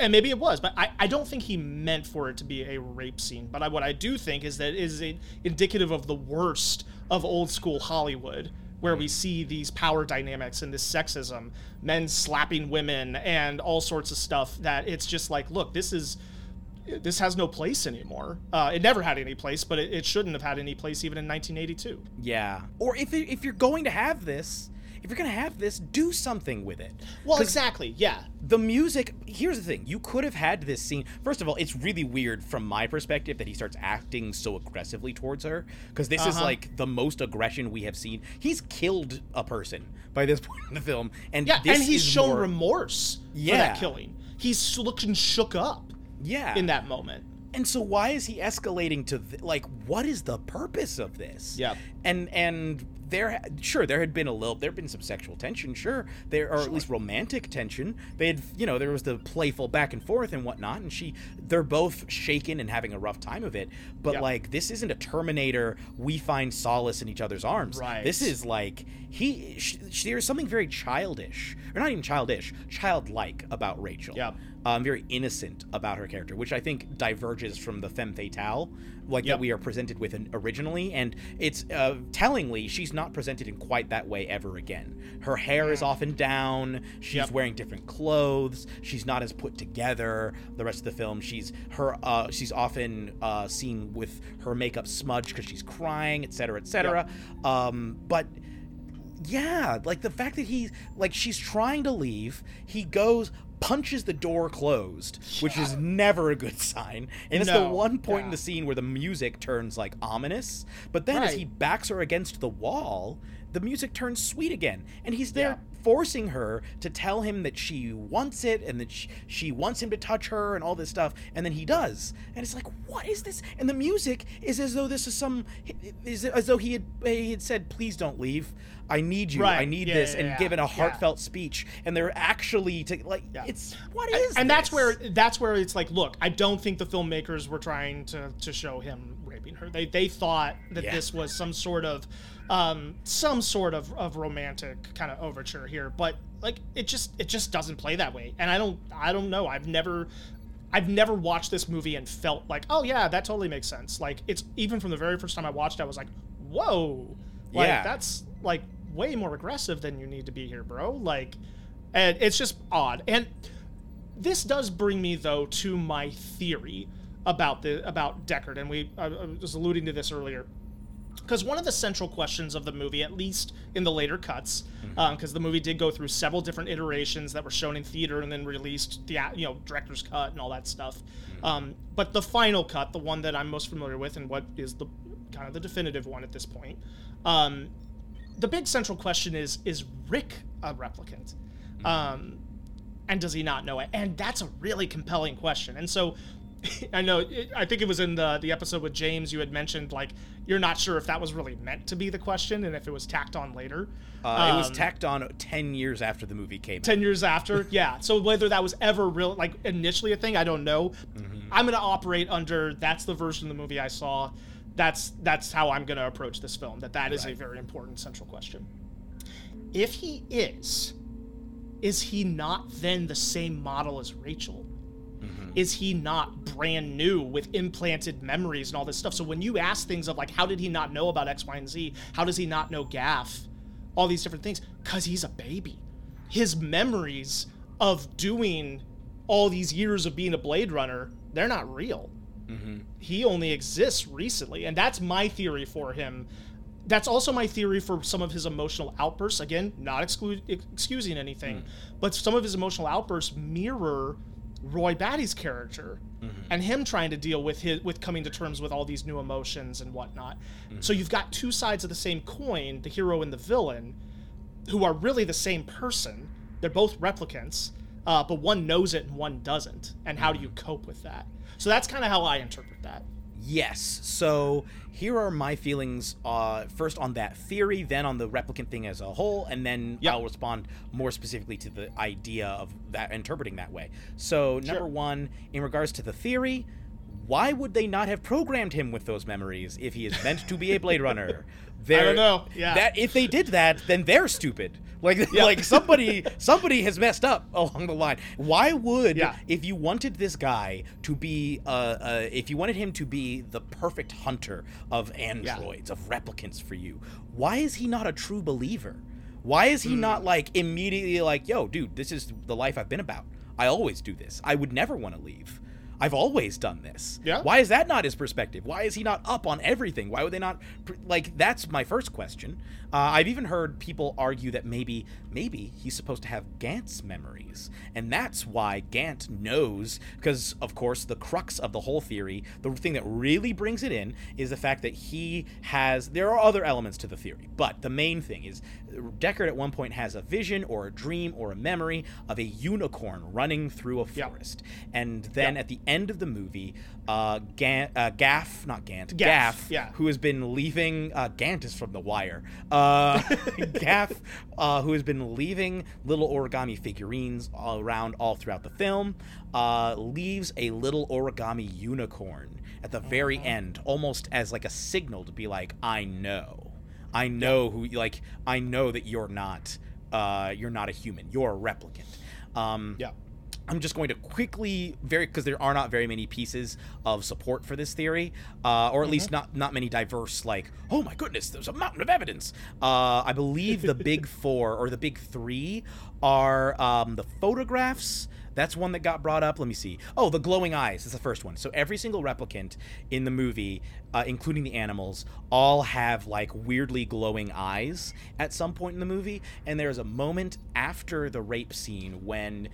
maybe it was, but I don't think he meant for it to be a rape scene. But what I do think is that it is indicative of the worst of old school Hollywood, where we see these power dynamics and this sexism, men slapping women and all sorts of stuff, that it's just like, look, this has no place anymore. It never had any place, but it shouldn't have had any place even in 1982. Yeah. Or if you're going to have this, do something with it. Well, exactly, yeah. The music, here's the thing, you could have had this scene. First of all, it's really weird from my perspective that he starts acting so aggressively towards her, because this is like the most aggression we have seen. He's killed a person by this point in the film. And he's shown remorse for that killing. he's looking shook up. Yeah. In that moment. And so why is he escalating to like, what is the purpose of this? Yeah. And there had been some sexual tension, sure, at least romantic tension. They had, there was the playful back and forth and whatnot, and they're both shaken and having a rough time of it. But yep. like, this isn't a Terminator. We find solace in each other's arms. Right. This is like there's something very childish, or not even childish, childlike about Rachel. Yeah. Very innocent about her character, which I think diverges from the femme fatale that we are presented with originally. And it's tellingly, she's not presented in quite that way ever again. Her hair is often down. She's wearing different clothes. She's not as put together the rest of the film. She's often seen with her makeup smudged because she's crying, etc., etc. Yep. But... yeah, like the fact that she's trying to leave, he goes, punches the door closed, which is never a good sign. And it's the one point in the scene where the music turns like ominous, but then as he backs her against the wall, the music turns sweet again, and he's there forcing her to tell him that she wants it and that she wants him to touch her and all this stuff, and then he does, and it's like, what is this? And the music is as though he had said, please don't leave, I need you, I need this, and given a heartfelt speech, and they're actually it's what is this? And that's where it's like, look, I don't think the filmmakers were trying to show him raping her. They thought that this was some sort of romantic kind of overture here, but like it just doesn't play that way. And I don't know. I've never watched this movie and felt like, oh yeah, that totally makes sense. Like, it's even from the very first time I watched it, I was like, whoa, like that's like way more aggressive than you need to be here, bro. Like, and it's just odd. And this does bring me though to my theory about Deckard, and I was alluding to this earlier. Because one of the central questions of the movie, at least in the later cuts, because the movie did go through several different iterations that were shown in theater and then released, director's cut and all that stuff. But the final cut, the one that I'm most familiar with and what is the kind of the definitive one at this point, the big central question is Rick a replicant? And does he not know it? And that's a really compelling question. And so... I know, I think it was in the episode with James, you had mentioned, like, you're not sure if that was really meant to be the question and if it was tacked on later. It was tacked on 10 years after the movie came out. 10 years after, yeah. So whether that was ever real, like, initially a thing, I don't know. Mm-hmm. I'm going to operate under, that's the version of the movie I saw. That's how I'm going to approach this film, that is a very important central question. If he is he not then the same model as Rachel? Is he not brand new with implanted memories and all this stuff? So when you ask things of like, how did he not know about X, Y, and Z? How does he not know Gaff? All these different things. Because he's a baby. His memories of doing all these years of being a Blade Runner, they're not real. Mm-hmm. He only exists recently. And that's my theory for him. That's also my theory for some of his emotional outbursts. Again, not excusing anything. But some of his emotional outbursts mirror... Roy Batty's character and him trying to deal with coming to terms with all these new emotions and whatnot. So you've got two sides of the same coin, the hero and the villain, who are really the same person. They're both replicants, but one knows it and one doesn't. And how do you cope with that? So that's kind of how I interpret that. Yes. So here are my feelings first on that theory, then on the replicant thing as a whole, and then I'll respond more specifically to the idea of that interpreting that way. So number one, in regards to the theory, why would they not have programmed him with those memories if he is meant to be a Blade Runner? I don't know. Yeah. That if they did that, then they're stupid. Like, like somebody has messed up along the line. Why would if you wanted this guy to be if you wanted him to be the perfect hunter of androids, of replicants for you, why is he not a true believer? Why is he not like immediately like, yo, dude, this is the life I've been about. I always do this. I would never want to leave. I've always done this. Yeah. Why is that not his perspective? Why is he not up on everything? Why would they not? Like, that's my first question. I've even heard people argue that maybe he's supposed to have Gant's memories. And that's why Gant knows, because, of course, the crux of the whole theory, the thing that really brings it in, is the fact that he has, there are other elements to the theory, but the main thing is Deckard at one point has a vision or a dream or a memory of a unicorn running through a forest. Yep. And then at the end of the movie, Gaff, yeah, who has been leaving, Gant is from The Wire, Gaff, who has been leaving little origami figurines all around all throughout the film, leaves a little origami unicorn at the very end, almost as like a signal to be like, I know who, like, I know that you're not a human, you're a replicant. I'm just going to quickly, because there are not very many pieces of support for this theory, or at least not many diverse, like, oh my goodness, there's a mountain of evidence. I believe the big four or the big three are the photographs. That's one that got brought up. Let me see. Oh, the glowing eyes is the first one. So every single replicant in the movie, including the animals, all have like weirdly glowing eyes at some point in the movie. And there's a moment after the rape scene when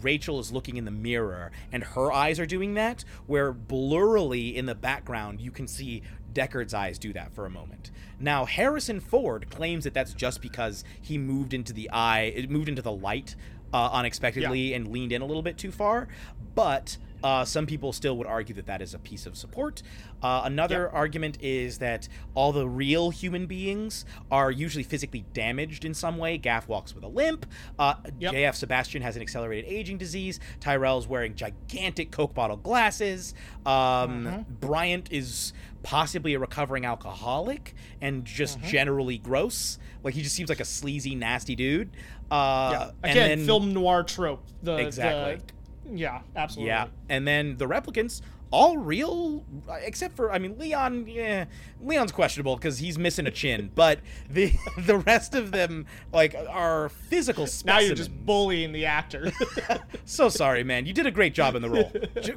Rachel is looking in the mirror and her eyes are doing that, where blurrily in the background you can see Deckard's eyes do that for a moment. Now, Harrison Ford claims that that's just because he moved into the eye, it moved into the light unexpectedly and leaned in a little bit too far, but some people still would argue that that is a piece of support. Another argument is that all the real human beings are usually physically damaged in some way. Gaff walks with a limp. JF Sebastian has an accelerated aging disease. Tyrell's wearing gigantic Coke bottle glasses. Bryant is possibly a recovering alcoholic and just generally gross. Like, he just seems like a sleazy, nasty dude. Again, and then, film noir trope. Absolutely. Yeah, and then the replicants, all real, except for, I mean, Leon. Yeah, Leon's questionable because he's missing a chin, but the rest of them like are physical specimens. Now you're just bullying the actor. So sorry, man. You did a great job in the role.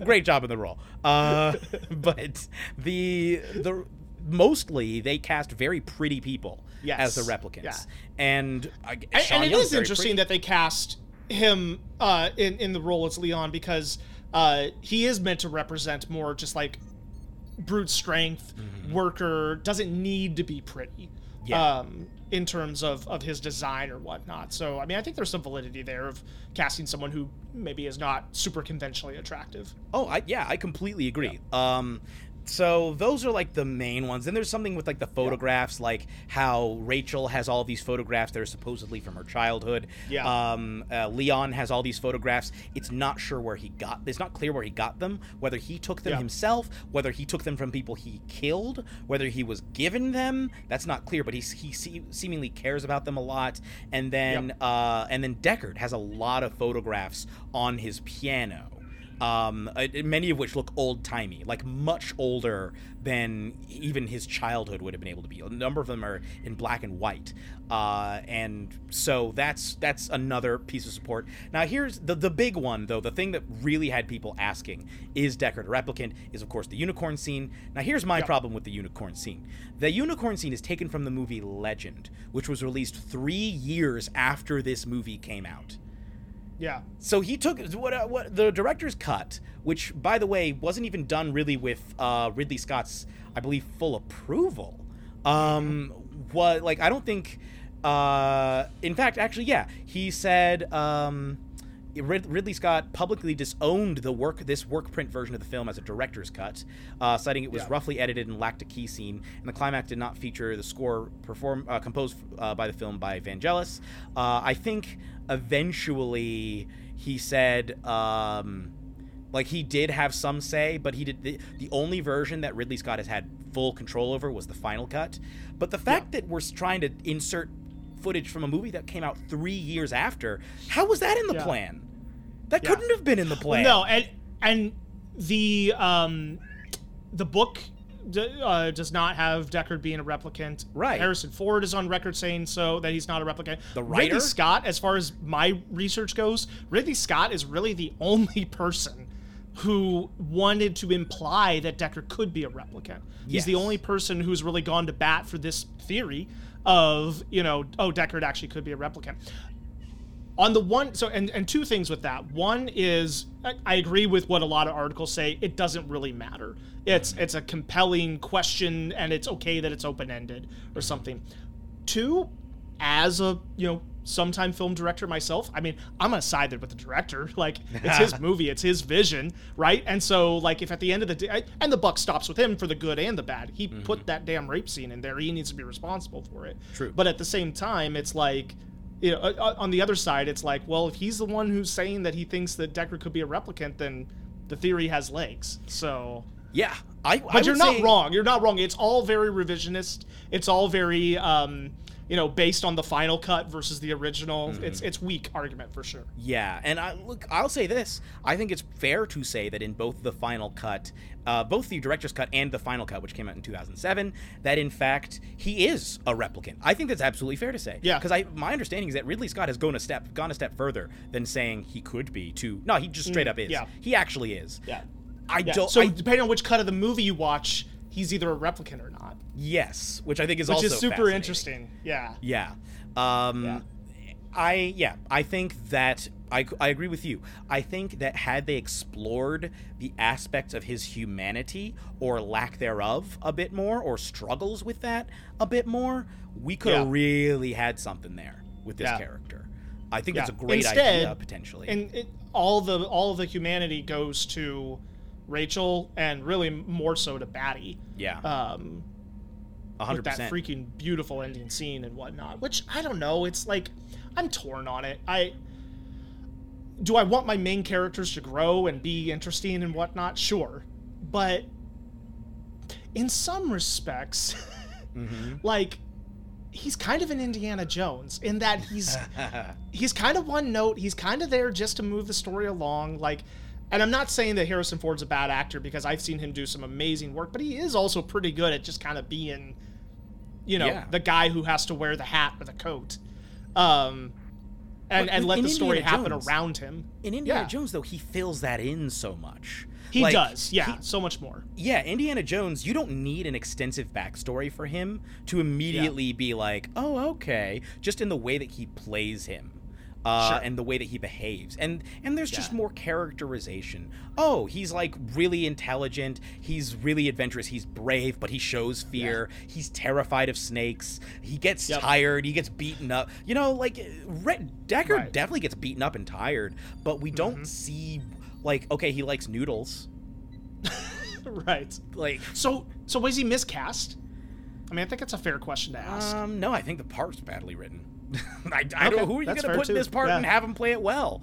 Great job in the role. But the mostly they cast very pretty people as the replicants, and Sean Young is interesting that they cast him in the role as Leon, because he is meant to represent more just like brute strength, worker, doesn't need to be pretty in terms of his design or whatnot. So I mean, I think there's some validity there of casting someone who maybe is not super conventionally attractive. I completely agree. So those are like the main ones. Then there's something with like the photographs, like how Rachel has all these photographs that are supposedly from her childhood. Leon has all these photographs. It's not sure where he got. It's not clear where he got them. Whether he took them himself, whether he took them from people he killed, whether he was given them. That's not clear. But he seemingly cares about them a lot. And then and then Deckard has a lot of photographs on his piano. Many of which look old-timey, like much older than even his childhood would have been able to be. A number of them are in black and white. And so that's another piece of support. Now, here's the big one, though. The thing that really had people asking, is Deckard a replicant, is, of course, the unicorn scene. Now, here's my problem with the unicorn scene. The unicorn scene is taken from the movie Legend, which was released 3 years after this movie came out. Yeah. So he took what the director's cut, which, by the way, wasn't even done really with Ridley Scott's, I believe, full approval. What, like, I don't think. In fact, actually, he said Ridley Scott publicly disowned this work print version of the film as a director's cut, citing it was roughly edited and lacked a key scene, and the climax did not feature the score composed by the film by Vangelis. I think eventually he said like, he did have some say, but he did the only version that Ridley Scott has had full control over was the final cut. But the fact that we're trying to insert footage from a movie that came out 3 years after, how was that in the plan? That couldn't have been in the plan. No, and the book does not have Deckard being a replicant. Right. Harrison Ford is on record saying so, that he's not a replicant. The writer? Ridley Scott, as far as my research goes, Ridley Scott is really the only person who wanted to imply that Deckard could be a replicant. Yes. He's the only person who's really gone to bat for this theory of, you know, oh, Deckard actually could be a replicant. On the one, so, and two things with that. One is, I agree with what a lot of articles say, it doesn't really matter. It's a compelling question, and it's okay that it's open-ended or something. Two, as a, you know, sometime film director myself, I mean, I'm going to side with the director. Like, it's his movie, it's his vision, right? And so, like, if at the end of the day, and the buck stops with him for the good and the bad. He put that damn rape scene in there. He needs to be responsible for it. True. But at the same time, it's like, you know, on the other side, it's like, well, if he's the one who's saying that he thinks that Deckard could be a replicant, then the theory has legs. So... yeah. But you're not wrong. You're not wrong. It's all very revisionist. It's all very... you know, based on the final cut versus the original, it's weak argument for sure. Yeah, and I'll say this. I think it's fair to say that in both the final cut, both the director's cut and the final cut, which came out in 2007, that in fact he is a replicant. I think that's absolutely fair to say. Yeah. Because my understanding is that Ridley Scott has gone a step further than saying he could be to, no, he just straight up is. Yeah. He actually is. Yeah. So depending on which cut of the movie you watch, he's either a replicant or not. Yes, which I think is also super interesting. Yeah. Yeah. I think that I agree with you. I think that had they explored the aspects of his humanity or lack thereof a bit more, or struggles with that a bit more, we could have really had something there with this character. I think that's a great idea potentially. And all the humanity goes to Rachel, and really more so to Batty. Yeah. 100%. With that freaking beautiful ending scene and whatnot, which I don't know. It's like, I'm torn on it. Do I want my main characters to grow and be interesting and whatnot? Sure. But in some respects, like, he's kind of an Indiana Jones in that he's kind of one note. He's kind of there just to move the story along. Like, and I'm not saying that Harrison Ford's a bad actor, because I've seen him do some amazing work, but he is also pretty good at just kind of being, you know, the guy who has to wear the hat or the coat. And let the story happen around him. In Indiana Jones, though, he fills that in so much. He does, so much more. Yeah, Indiana Jones, you don't need an extensive backstory for him to immediately be like, oh, okay, just in the way that he plays him. And the way that he behaves, and there's just more characterization. Oh, he's like really intelligent, he's really adventurous, he's brave, but he shows fear, he's terrified of snakes, he gets tired, he gets beaten up, you know, like Deckard definitely gets beaten up and tired, but we don't see, like, okay, he likes noodles. Right. Like, so was he miscast? I mean, I think it's a fair question to ask. No, I think the part's badly written. I don't know who are you going to put in this part and have him play it well.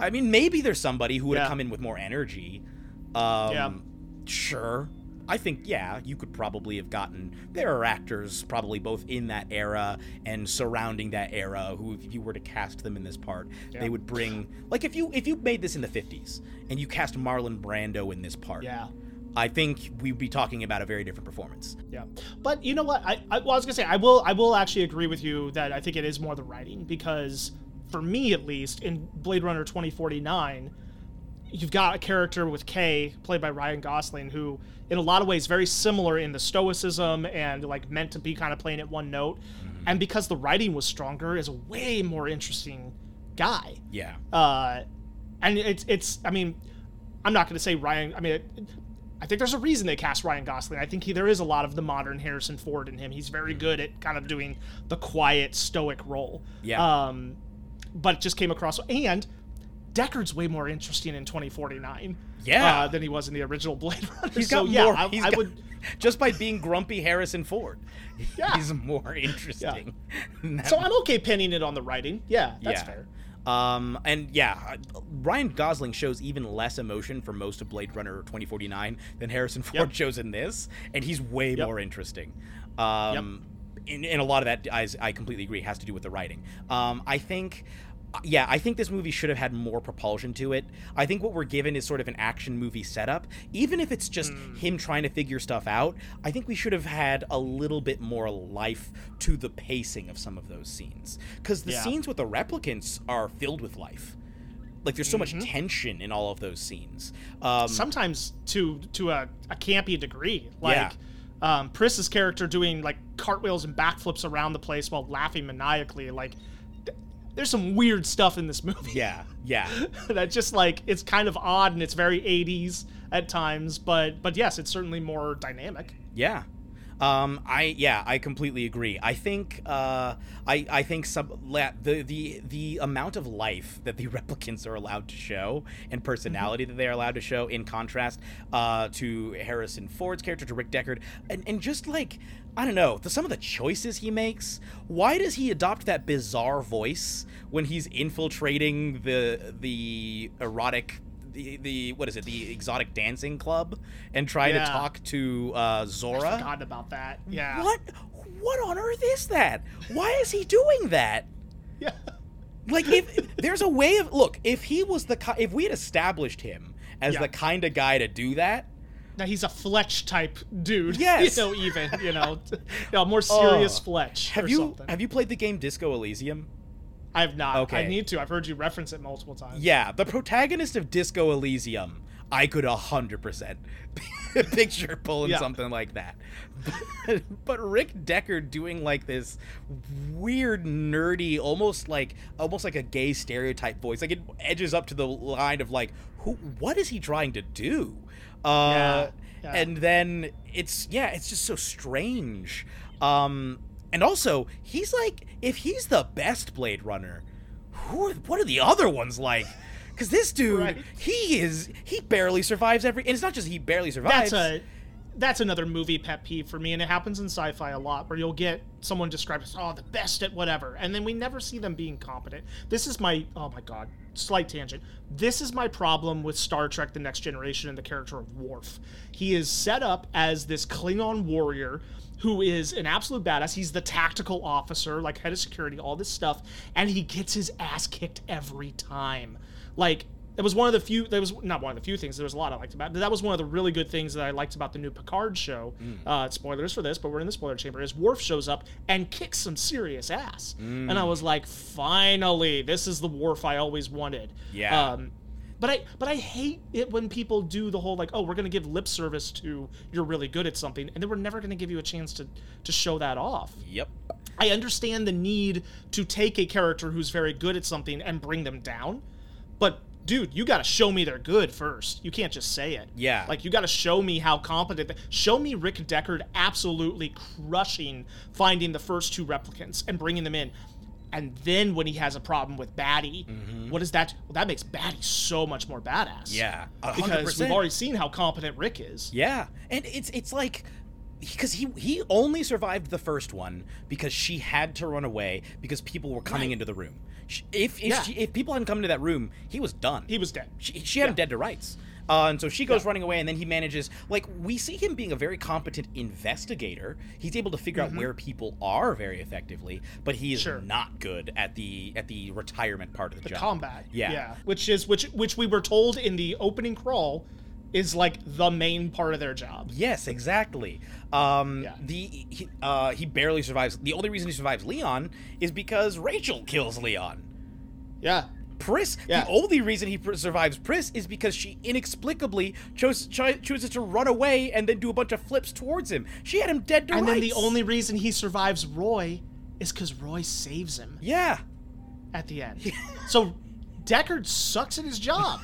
I mean, maybe there's somebody who would have come in with more energy. Sure. I think, you could probably have gotten... There are actors probably both in that era and surrounding that era who, if you were to cast them in this part, they would bring... Like, if you made this in the 50s and you cast Marlon Brando in this part... Yeah. I think we'd be talking about a very different performance. Yeah, but you know what? I was gonna say I will actually agree with you that I think it is more the writing, because for me at least, in Blade Runner 2049, you've got a character with Kay, played by Ryan Gosling, who in a lot of ways very similar in the stoicism and like meant to be kind of playing at one note, and because the writing was stronger, is a way more interesting guy. Yeah. And it's I mean, I'm not gonna say Ryan. I mean. I think there's a reason they cast Ryan Gosling. I think there is a lot of the modern Harrison Ford in him. He's very good at kind of doing the quiet, stoic role. Yeah. But it just came across. And Deckard's way more interesting in 2049 than he was in the original Blade Runner. He's got more. Just by being grumpy Harrison Ford, he's more interesting. Yeah. So I'm okay pinning it on the writing. Yeah, that's fair. Ryan Gosling shows even less emotion for most of Blade Runner 2049 than Harrison Ford shows in this, and he's way more interesting. And a lot of that, I completely agree, has to do with the writing. I think this movie should have had more propulsion to it. I think what we're given is sort of an action movie setup. Even if it's just him trying to figure stuff out, I think we should have had a little bit more life to the pacing of some of those scenes. Because the scenes with the replicants are filled with life. Like, there's so much tension in all of those scenes. Sometimes to a campy degree. Like, Pris's character doing, like, cartwheels and backflips around the place while laughing maniacally. Like, there's some weird stuff in this movie. Yeah. That just, like, it's kind of odd and it's very 80s at times. But yes, it's certainly more dynamic. Yeah. I completely agree. I think the amount of life that the replicants are allowed to show and personality that they are allowed to show, in contrast to Harrison Ford's character, to Rick Deckard, and just like, I don't know, some of the choices he makes. Why does he adopt that bizarre voice when he's infiltrating the exotic dancing club and try to talk to Zora? I forgot about that. Yeah. What on earth is that? Why is he doing that? Yeah. Like, if there's a way of, look, if we had established him as the kind of guy to do that. Now he's a Fletch type dude. Yes. More serious Fletch. Have you played the game Disco Elysium? I have not. Okay. I need to. I've heard you reference it multiple times. Yeah, the protagonist of Disco Elysium, I could 100% picture pulling something like that. But Rick Deckard doing like this weird, nerdy, almost like a gay stereotype voice. Like, it edges up to the line of like, what is he trying to do? And then it's just so strange. And also, he's like, if he's the best Blade Runner, what are the other ones like? Because this dude, he barely survives every... And it's not just he barely survives. That's another movie pet peeve for me, and it happens in sci-fi a lot, where you'll get someone described as, the best at whatever, and then we never see them being competent. This is my... Oh, my God. Slight tangent. This is my problem with Star Trek The Next Generation and the character of Worf. He is set up as this Klingon warrior who is an absolute badass. He's the tactical officer, like head of security, all this stuff, and he gets his ass kicked every time. Like, there was a lot I liked about it, but that was one of the really good things that I liked about the new Picard show. Spoilers for this, but we're in the spoiler chamber, is Worf shows up and kicks some serious ass. And I was like, finally, this is the Worf I always wanted. Yeah. But I hate it when people do the whole, like, oh, we're going to give lip service to you're really good at something, and then we're never going to give you a chance to show that off. Yep. I understand the need to take a character who's very good at something and bring them down, but, dude, you got to show me they're good first. You can't just say it. Yeah. Like, you got to show me how competent. Show me Rick Deckard absolutely crushing finding the first two replicants and bringing them in. And then when he has a problem with Batty, what is that? Well, that makes Batty so much more badass. Yeah, 100%. Because we've already seen how competent Rick is. Yeah, and it's like, because he only survived the first one because she had to run away because people were coming into the room. If people hadn't come into that room, he was done. He was dead. She had him dead to rights. And so she goes running away, and then he manages, like, we see him being a very competent investigator. He's able to figure out where people are very effectively, but he is not good at the retirement part of the job. The combat. Yeah. Which we were told in the opening crawl is like the main part of their job. Yes, exactly. He barely survives. The only reason he survives Leon is because Rachel kills Leon. Yeah. Pris. Yeah. The only reason he survives Pris is because she inexplicably chooses to run away and then do a bunch of flips towards him. She had him dead to rights. And then the only reason he survives Roy is because Roy saves him. Yeah. At the end. So Deckard sucks at his job.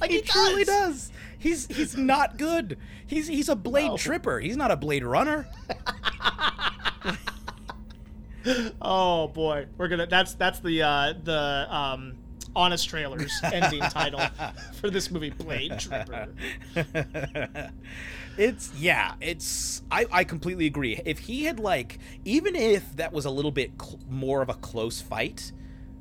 Like, he truly does. He's not good. He's a Blade tripper. He's not a Blade Runner. Oh boy, we're gonna. That's the Honest Trailers ending title for this movie, Blade Tripper. I completely agree. If he had even if that was a little bit more of a close fight,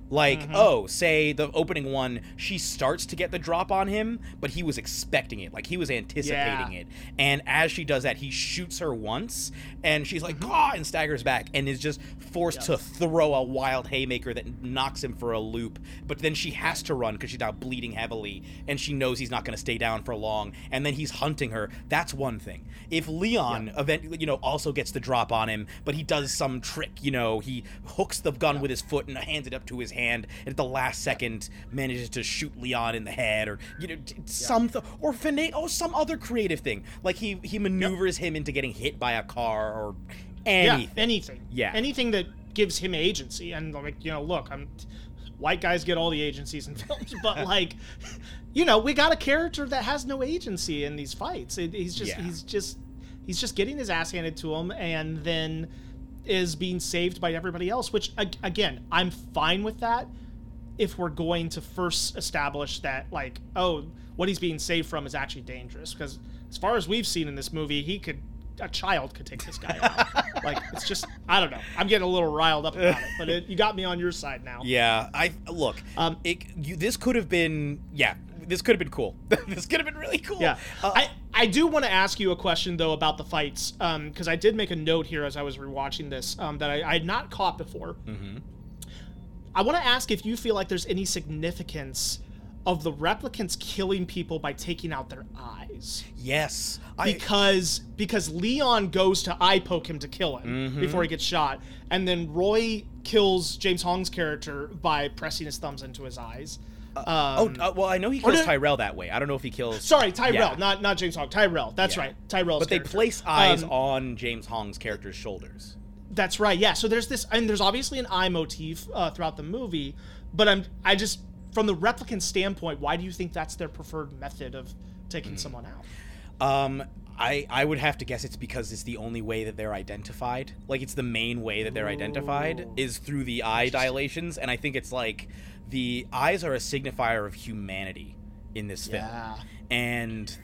like say the opening one, she starts to get the drop on him, but he was expecting it, like he was anticipating it, and as she does that, he shoots her once, and she's like "Gah!" and staggers back and is just forced to throw a wild haymaker that knocks him for a loop. But then she has to run because she's now bleeding heavily, and she knows he's not going to stay down for long, and then he's hunting her. That's one thing. If Leon eventually also gets the drop on him, but he does some trick, he hooks the gun with his foot and hands it up to his head hand, and at the last second manages to shoot Leon in the head, or you know, some other creative thing. Like he maneuvers him into getting hit by a car or anything. Yeah, anything. Yeah, anything that gives him agency. And like, you know, look, white guys get all the agencies in films, but like, you know, we got a character that has no agency in these fights. He's just getting his ass handed to him, and then is being saved by everybody else, which again, I'm fine with that. If we're going to first establish that, like, oh, what he's being saved from is actually dangerous, because as far as we've seen in this movie, a child could take this guy out. Like, it's just, I don't know. I'm getting a little riled up about it, but you got me on your side now. Yeah, this could have been cool. This could have been really cool. Yeah. I do want to ask you a question, though, about the fights, because I did make a note here as I was rewatching this that I had not caught before. Mm-hmm. I want to ask if you feel like there's any significance of the replicants killing people by taking out their eyes. Yes. Because Leon goes to eye poke him to kill him before he gets shot, and then Roy kills James Hong's character by pressing his thumbs into his eyes. I know he kills Tyrell that way. I don't know if he kills... Sorry, Tyrell, not James Hong. Tyrell, that's right. Tyrell's character. But they place eyes on James Hong's character's shoulders. That's right, yeah. So there's this... And there's obviously an eye motif throughout the movie, but I just... From the replicant standpoint, why do you think that's their preferred method of taking someone out? I would have to guess it's because it's the only way that they're identified. Like, it's the main way that they're identified is through the eye dilations, and I think it's like... The eyes are a signifier of humanity in this film, and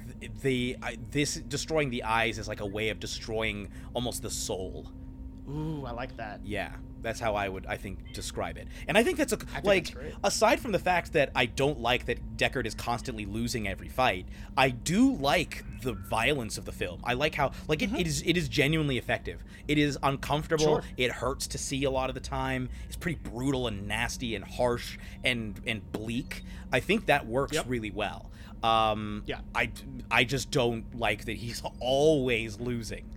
this destroying the eyes is like a way of destroying almost the soul. Ooh, I like that. Yeah, that's how I think describe it. And I think that's aside from the fact that I don't like that Deckard is constantly losing every fight, I do like the violence of the film. I like how it is genuinely effective. It is uncomfortable. Sure. It hurts to see a lot of the time. It's pretty brutal and nasty and harsh and bleak. I think that works really well. I just don't like that he's always losing.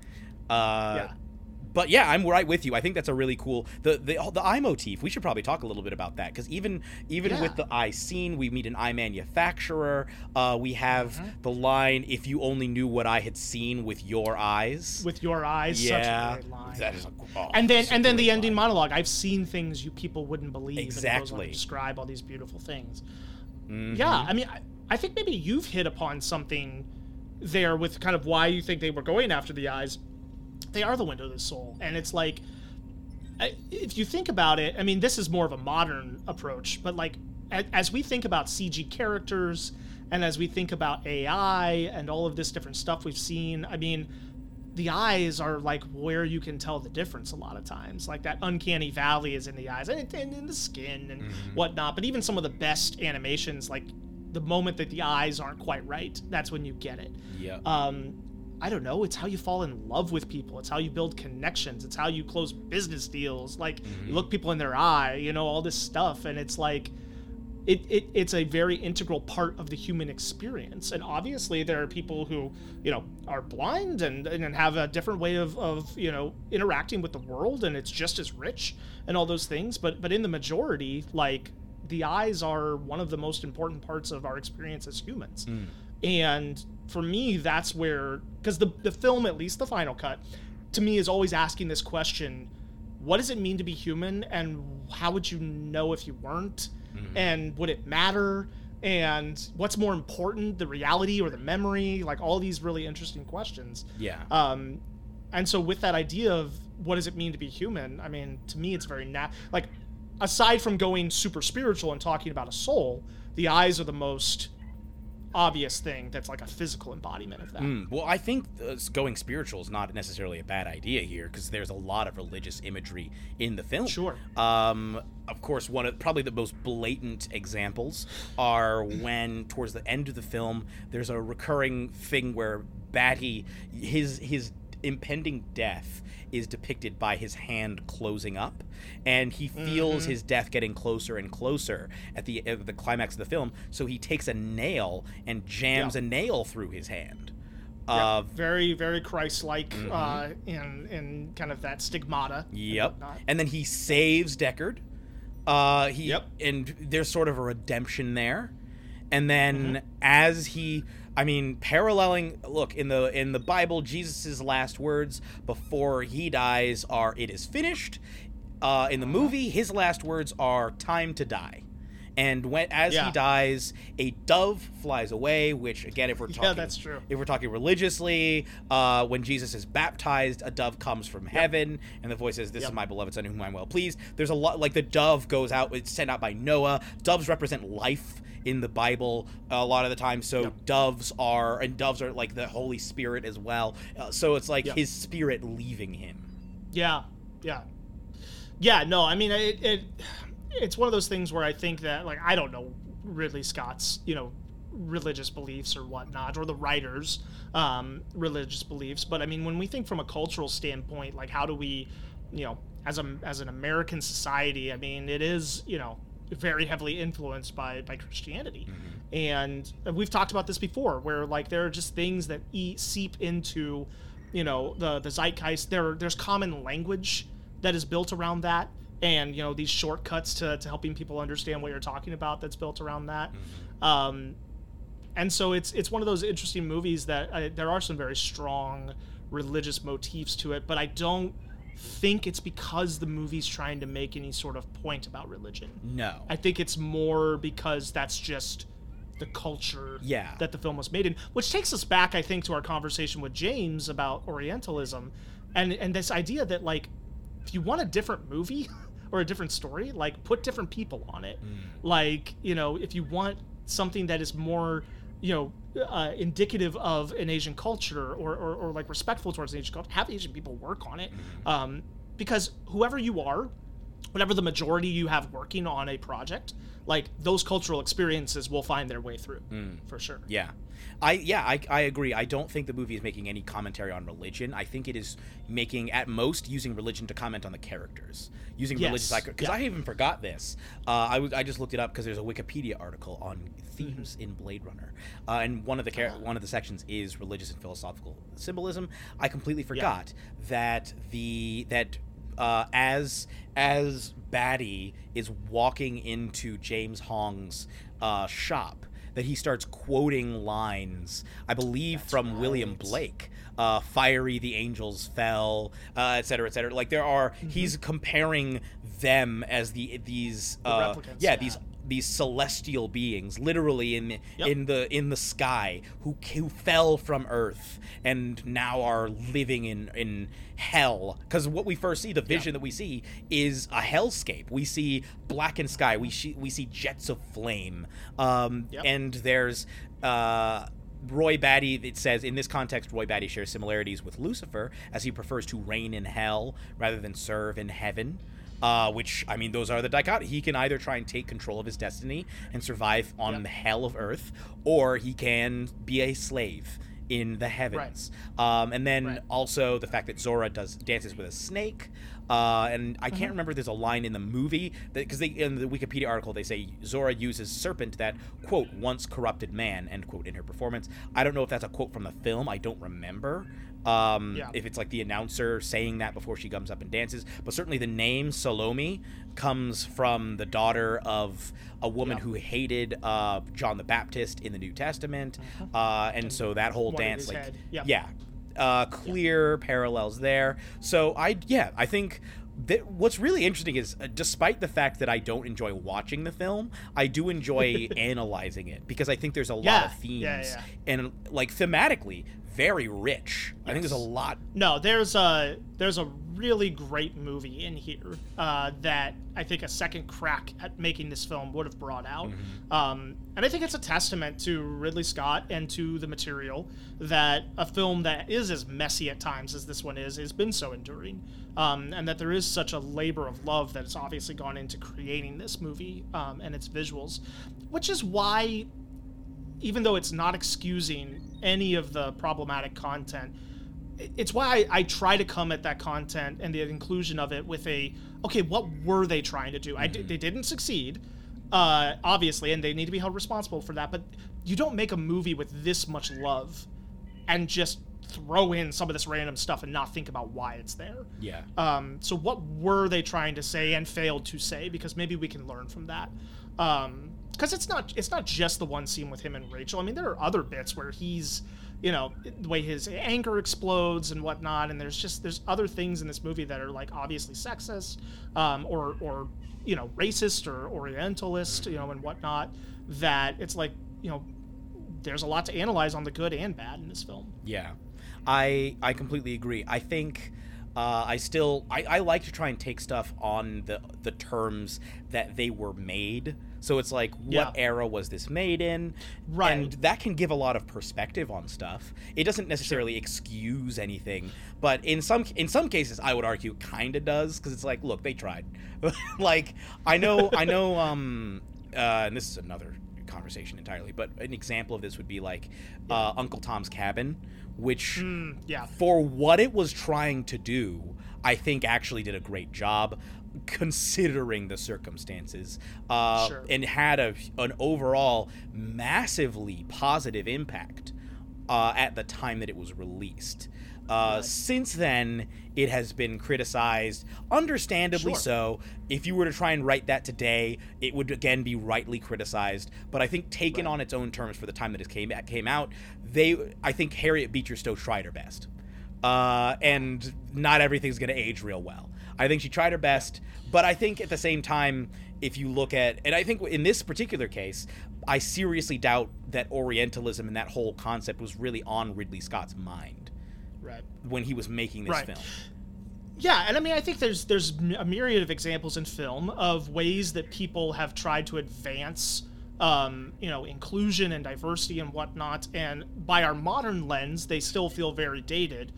But yeah, I'm right with you. I think that's a really cool the eye motif. We should probably talk a little bit about that, because even with the eye scene, we meet an eye manufacturer. We have the line, "If you only knew what I had seen with your eyes." With your eyes, such a great line. That is and then the ending monologue. I've seen things you people wouldn't believe. Exactly. And it goes on to describe all these beautiful things. Mm-hmm. Yeah, I mean, I think maybe you've hit upon something there with kind of why you think they were going after the eyes. They are the window to the soul, and it's like, if you think about it, I mean, this is more of a modern approach, but like, as we think about CG characters, and as we think about AI and all of this different stuff we've seen, I mean, the eyes are like where you can tell the difference a lot of times. Like, that uncanny valley is in the eyes and in the skin and whatnot, but even some of the best animations, like the moment that the eyes aren't quite right, that's when you get it. Yeah. I don't know, it's how you fall in love with people. It's how you build connections. It's how you close business deals. Like, you look people in their eye, you know, all this stuff. And it's like, it's a very integral part of the human experience. And obviously there are people who, you know, are blind and have a different way of, you know, interacting with the world, and it's just as rich and all those things. But in the majority, like, the eyes are one of the most important parts of our experience as humans. And for me, that's where, because the film, at least the final cut, to me is always asking this question, what does it mean to be human, and how would you know if you weren't, and would it matter, and what's more important, the reality or the memory, like all these really interesting questions. Yeah. And so with that idea of what does it mean to be human, I mean, to me it's very, like, aside from going super spiritual and talking about a soul, the eyes are the most obvious thing that's like a physical embodiment of that. Well, I think going spiritual is not necessarily a bad idea here, because there's a lot of religious imagery in the film. Sure. Of course, one of probably the most blatant examples are when towards the end of the film there's a recurring thing where Batty, his impending death is depicted by his hand closing up, and he feels his death getting closer and closer at the climax of the film, so he takes a nail and jams a nail through his hand. Very, very Christ-like in kind of that stigmata. Yep. And then he saves Deckard And there's sort of a redemption there. And then paralleling, look, in the Bible, Jesus's last words before he dies are, "It is finished." In the movie, his last words are, "Time to die." And as he dies, a dove flies away, which, again, if we're talking religiously, when Jesus is baptized, a dove comes from heaven, and the voice says, "This is my beloved son, in whom I'm well pleased." There's a lot, like, the dove goes out, it's sent out by Noah. Doves represent life in the Bible a lot of the time, so doves are, like, the Holy Spirit as well. So it's, like, his spirit leaving him. It's one of those things where I think that, like, I don't know Ridley Scott's, religious beliefs or whatnot, or the writer's religious beliefs. But, I mean, when we think from a cultural standpoint, like, how do we, as an American society, I mean, it is, very heavily influenced by Christianity. Mm-hmm. And we've talked about this before, where, like, there are just things that seep into, the zeitgeist. There's common language that is built around that. And, these shortcuts to helping people understand what you're talking about that's built around that. Mm-hmm. And so it's one of those interesting movies that there are some very strong religious motifs to it, but I don't think it's because the movie's trying to make any sort of point about religion. No. I think it's more because that's just the culture that the film was made in, which takes us back, I think, to our conversation with James about Orientalism and this idea that, like, if you want a different movie or a different story, like, put different people on it. Mm. Like, if you want something that is more, indicative of an Asian culture or like respectful towards an Asian culture, have Asian people work on it. Because whoever you are, whatever the majority you have working on a project, like, those cultural experiences will find their way through for sure. Yeah. I agree. I don't think the movie is making any commentary on religion. I think it is making, at most, using religion to comment on the characters. Using religious icons. Because I even forgot this. I just looked it up because there's a Wikipedia article on themes in Blade Runner. And one of the sections is religious and philosophical symbolism. I completely forgot as Batty is walking into James Hong's shop, that he starts quoting lines, I believe, from William Blake, "Fiery the angels fell," et cetera, et cetera. Like, there are, he's comparing them as the replicants, these celestial beings, literally in the sky, who fell from Earth and now are living in hell. Because what we first see, the vision that we see, is a hellscape. We see blackened sky. We see jets of flame. And there's Roy Batty. It says, in this context, Roy Batty shares similarities with Lucifer, as he prefers to reign in hell rather than serve in heaven. Which, I mean, those are the dichotomy. He can either try and take control of his destiny and survive on the hell of Earth, or he can be a slave in the heavens. Right. And then also the fact that Zora dances with a snake. And I can't remember if there's a line in the movie, because in the Wikipedia article they say Zora uses serpent that, quote, "once corrupted man," end quote, in her performance. I don't know if that's a quote from the film. I don't remember if it's like the announcer saying that before she comes up and dances. But certainly the name Salome comes from the daughter of a woman who hated John the Baptist in the New Testament. And so that whole dance, like, clear parallels there. So I think that what's really interesting is, despite the fact that I don't enjoy watching the film, I do enjoy analyzing it, because I think there's a lot of themes and, like, thematically very rich. I think there's a lot. No, there's a really great movie in here that I think a second crack at making this film would have brought out. And I think it's a testament to Ridley Scott and to the material that a film that is as messy at times as this one is has been so enduring, and that there is such a labor of love that has obviously gone into creating this movie and its visuals, which is why, even though it's not excusing any of the problematic content, it's why I try to come at that content and the inclusion of it with what were they trying to do? They didn't succeed, obviously, and they need to be held responsible for that. But you don't make a movie with this much love and just throw in some of this random stuff and not think about why it's there. Yeah. So what were they trying to say and failed to say? Because maybe we can learn from that. Because it's not just the one scene with him and Rachel. I mean, there are other bits where he's, you know, the way his anger explodes and whatnot. And there's other things in this movie that are like obviously sexist, or you know, racist or orientalist, you know, and whatnot. That it's like, you know, there's a lot to analyze on the good and bad in this film. Yeah, I completely agree. I think I like to try and take stuff on the terms that they were made. So it's like, what era was this made in? Right. And that can give a lot of perspective on stuff. It doesn't necessarily excuse anything, but in some cases, I would argue, kind of does, because it's like, look, they tried. Like, I know. And this is another conversation entirely, but an example of this would be like Uncle Tom's Cabin, which for what it was trying to do, I think actually did a great job considering the circumstances, and had an overall massively positive impact at the time that it was released. Since then, it has been criticized, understandably so. If you were to try and write that today, it would again be rightly criticized. But I think taken on its own terms for the time that it came out, I think Harriet Beecher Stowe tried her best. And not everything's going to age real well. I think she tried her best, but I think at the same time, if you look at, and I think in this particular case, I seriously doubt that Orientalism and that whole concept was really on Ridley Scott's mind. Right. When he was making this film. Yeah, and I mean, I think there's a myriad of examples in film of ways that people have tried to advance, you know, inclusion and diversity and whatnot, and by our modern lens, they still feel very dated.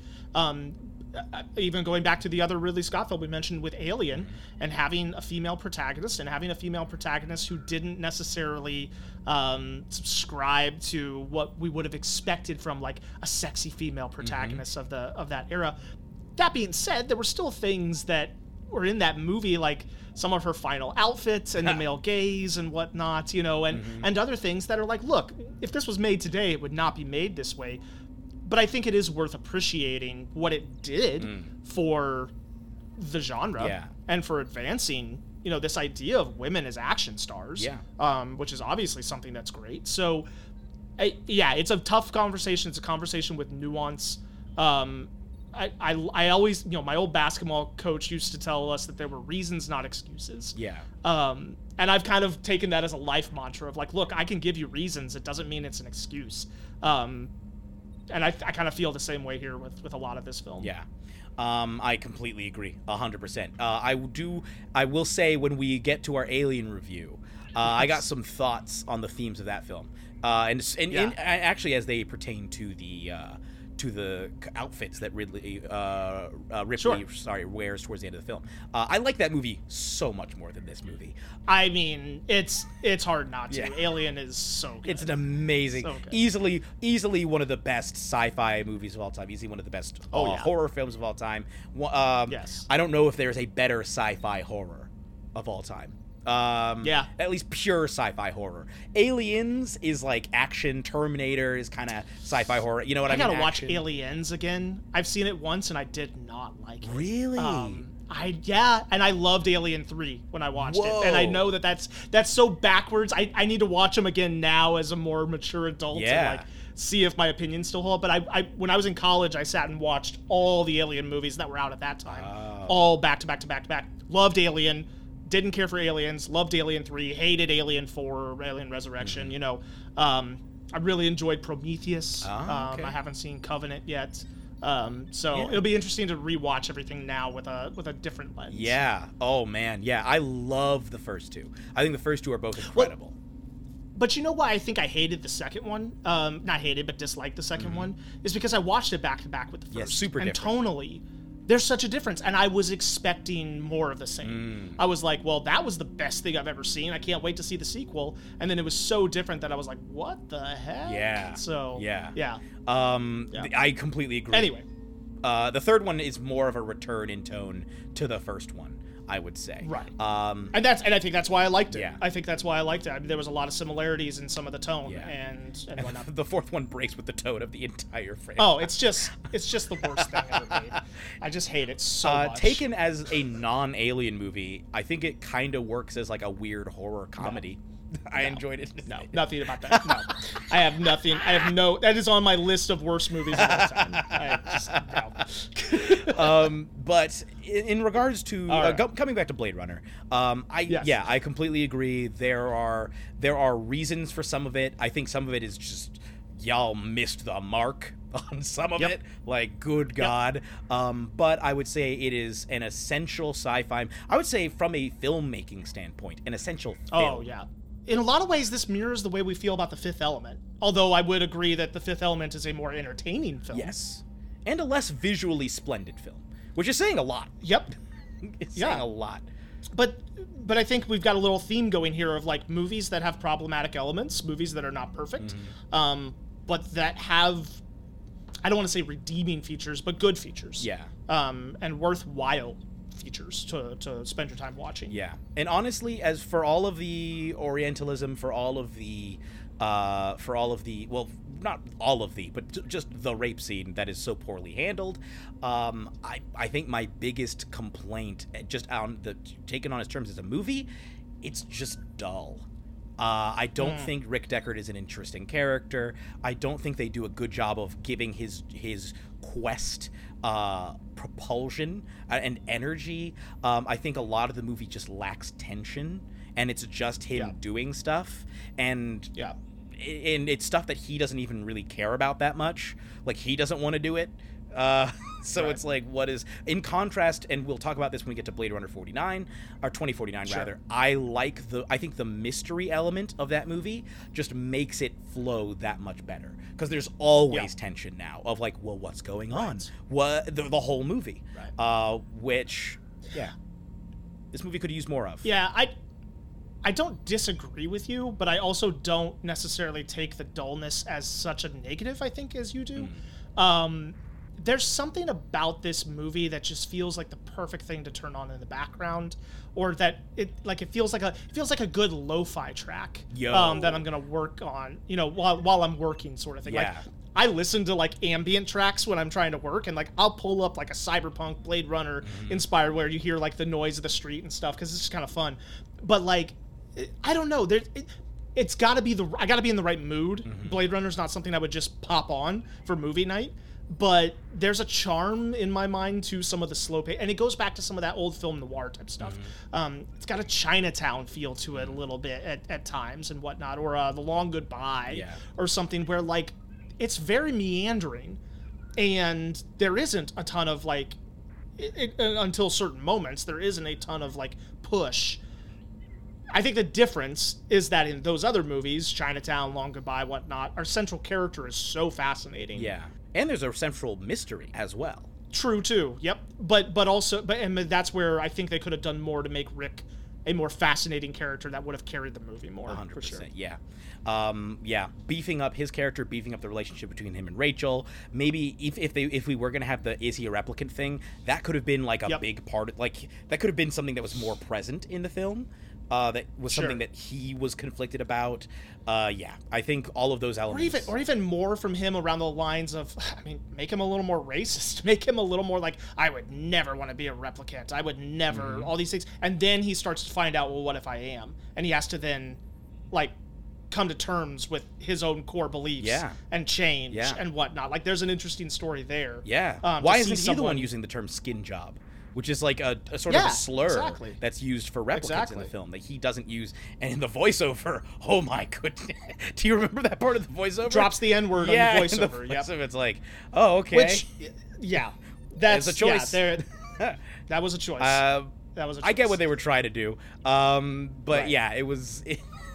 Even going back to the other Ridley Scott film we mentioned with Alien, and having a female protagonist who didn't necessarily subscribe to what we would have expected from like a sexy female protagonist of that era. That being said, there were still things that were in that movie, like some of her final outfits and the male gaze and whatnot, you know, and other things that are like, look, if this was made today, it would not be made this way. But I think it is worth appreciating what it did for the genre and for advancing, you know, this idea of women as action stars, which is obviously something that's great. So, it's a tough conversation. It's a conversation with nuance. I always, you know, my old basketball coach used to tell us that there were reasons, not excuses. Yeah. And I've kind of taken that as a life mantra of like, look, I can give you reasons. It doesn't mean it's an excuse. And I kind of feel the same way here with a lot of this film. Yeah. I completely agree, 100%. I will say when we get to our Alien review, I got some thoughts on the themes of that film. And actually as they pertain to the outfits that Ripley wears towards the end of the film. I like that movie so much more than this movie. I mean, it's hard not to. Yeah. Alien is so good. It's an amazing, easily one of the best sci-fi movies of all time. Easily one of the best horror films of all time. Yes. I don't know if there's a better sci-fi horror of all time. At least pure sci-fi horror. Aliens is like action. Terminator is kind of sci-fi horror. You know what I mean? I gotta watch Aliens again. I've seen it once and I did not like it. Really? And I loved Alien 3 when I watched it. And I know that's so backwards. I need to watch them again now as a more mature adult and like see if my opinions still hold. But I when I was in college, I sat and watched all the Alien movies that were out at that time, all back to back to back to back. Loved Alien. Didn't care for Aliens, loved Alien 3, hated Alien 4, Alien Resurrection, you know. I really enjoyed Prometheus. I haven't seen Covenant yet. It'll be interesting to rewatch everything now with a different lens. Yeah. Oh, man. Yeah, I love the first two. I think the first two are both incredible. Well, but you know why I think I hated the second one? Not hated, but disliked the second one? Is because I watched it back-to-back with the first. Yeah, super different. And tonally, there's such a difference, and I was expecting more of the same. I was like, well, that was the best thing I've ever seen. I can't wait to see the sequel. And then it was so different that I was like, what the heck? Yeah. So, I completely agree. Anyway. The third one is more of a return in tone to the first one, I would say. Right. And I think that's why I liked it. Yeah. I think that's why I liked it. I mean, there was a lot of similarities in some of the tone and whatnot. The fourth one breaks with the tone of the entire franchise. Oh, it's just the worst thing ever made. I just hate it so much. Taken as a non-Alien movie, I think it kind of works as like a weird horror comedy. No. I enjoyed it. No, nothing about that. No, I have nothing. I have no. That is on my list of worst movies of all time. But in regards to coming back to Blade Runner, I completely agree. There are reasons for some of it. I think some of it is just y'all missed the mark on some of it. Like, good God. But I would say it is an essential sci-fi. I would say from a filmmaking standpoint, an essential film. Oh, yeah. In a lot of ways, this mirrors the way we feel about The Fifth Element. Although I would agree that The Fifth Element is a more entertaining film. Yes. And a less visually splendid film, which is saying a lot. Yep. It's saying a lot. But I think we've got a little theme going here of, like, movies that have problematic elements, movies that are not perfect, but that have, I don't want to say redeeming features, but good features. Yeah. And worthwhile features to spend your time watching. Yeah. And honestly, as for all of the Orientalism, for all of the, not all of the, but just the rape scene that is so poorly handled, I think my biggest complaint, just taken on its terms as a movie, it's just dull. I don't think Rick Deckard is an interesting character. I don't think they do a good job of giving his quest propulsion and energy. I think a lot of the movie just lacks tension, and it's just him doing stuff, and it's stuff that he doesn't even really care about that much. Like, he doesn't want to do it. It's like, what is, in contrast, and we'll talk about this when we get to Blade Runner 2049 rather. I think the mystery element of that movie just makes it flow that much better, because there's always tension now of like, well, what's going on? What the whole movie, which this movie could use more of. I don't disagree with you, but I also don't necessarily take the dullness as such a negative, I think, as you do. There's something about this movie that just feels like the perfect thing to turn on in the background, or that it feels like a good lo-fi track that I'm gonna work on, while I'm working, sort of thing. Yeah. Like, I listen to like ambient tracks when I'm trying to work, and like I'll pull up like a cyberpunk Blade Runner inspired, where you hear like the noise of the street and stuff, because it's just kind of fun. But like, I don't know, it's got to be I got to be in the right mood. Mm-hmm. Blade Runner's not something I would just pop on for movie night. But there's a charm in my mind to some of the slow pace. And it goes back to some of that old film noir type stuff. Mm-hmm. It's got a Chinatown feel to it a little bit at times and whatnot, or The Long Goodbye or something, where like it's very meandering and there isn't a ton of like, until certain moments, there isn't a ton of like push. I think the difference is that in those other movies, Chinatown, Long Goodbye, whatnot, our central character is so fascinating. Yeah. And there's a central mystery as well. True, too. Yep. But that's where I think they could have done more to make Rick a more fascinating character that would have carried the movie more. 100%. For sure. Yeah. Beefing up his character, beefing up the relationship between him and Rachel. Maybe if we were going to have the is he a replicant thing, that could have been like a big part of, like, that could have been something that was more present in the film. That was something that he was conflicted about. I think all of those elements. Or even more from him around the lines of, I mean, make him a little more racist. Make him a little more like, I would never want to be a replicant. I would never, all these things. And then he starts to find out, well, what if I am? And he has to then, like, come to terms with his own core beliefs and change and whatnot. Like, there's an interesting story there. Yeah. Why isn't he the one using the term skin job? Which is like a sort of a slur that's used for replicants in the film that he doesn't use. And in the voiceover, oh my goodness. Do you remember that part of the voiceover? Drops the N-word on the voiceover. Yeah, it's like, oh, okay. Which, that's a choice. That was a choice. I get what they were trying to do. It was...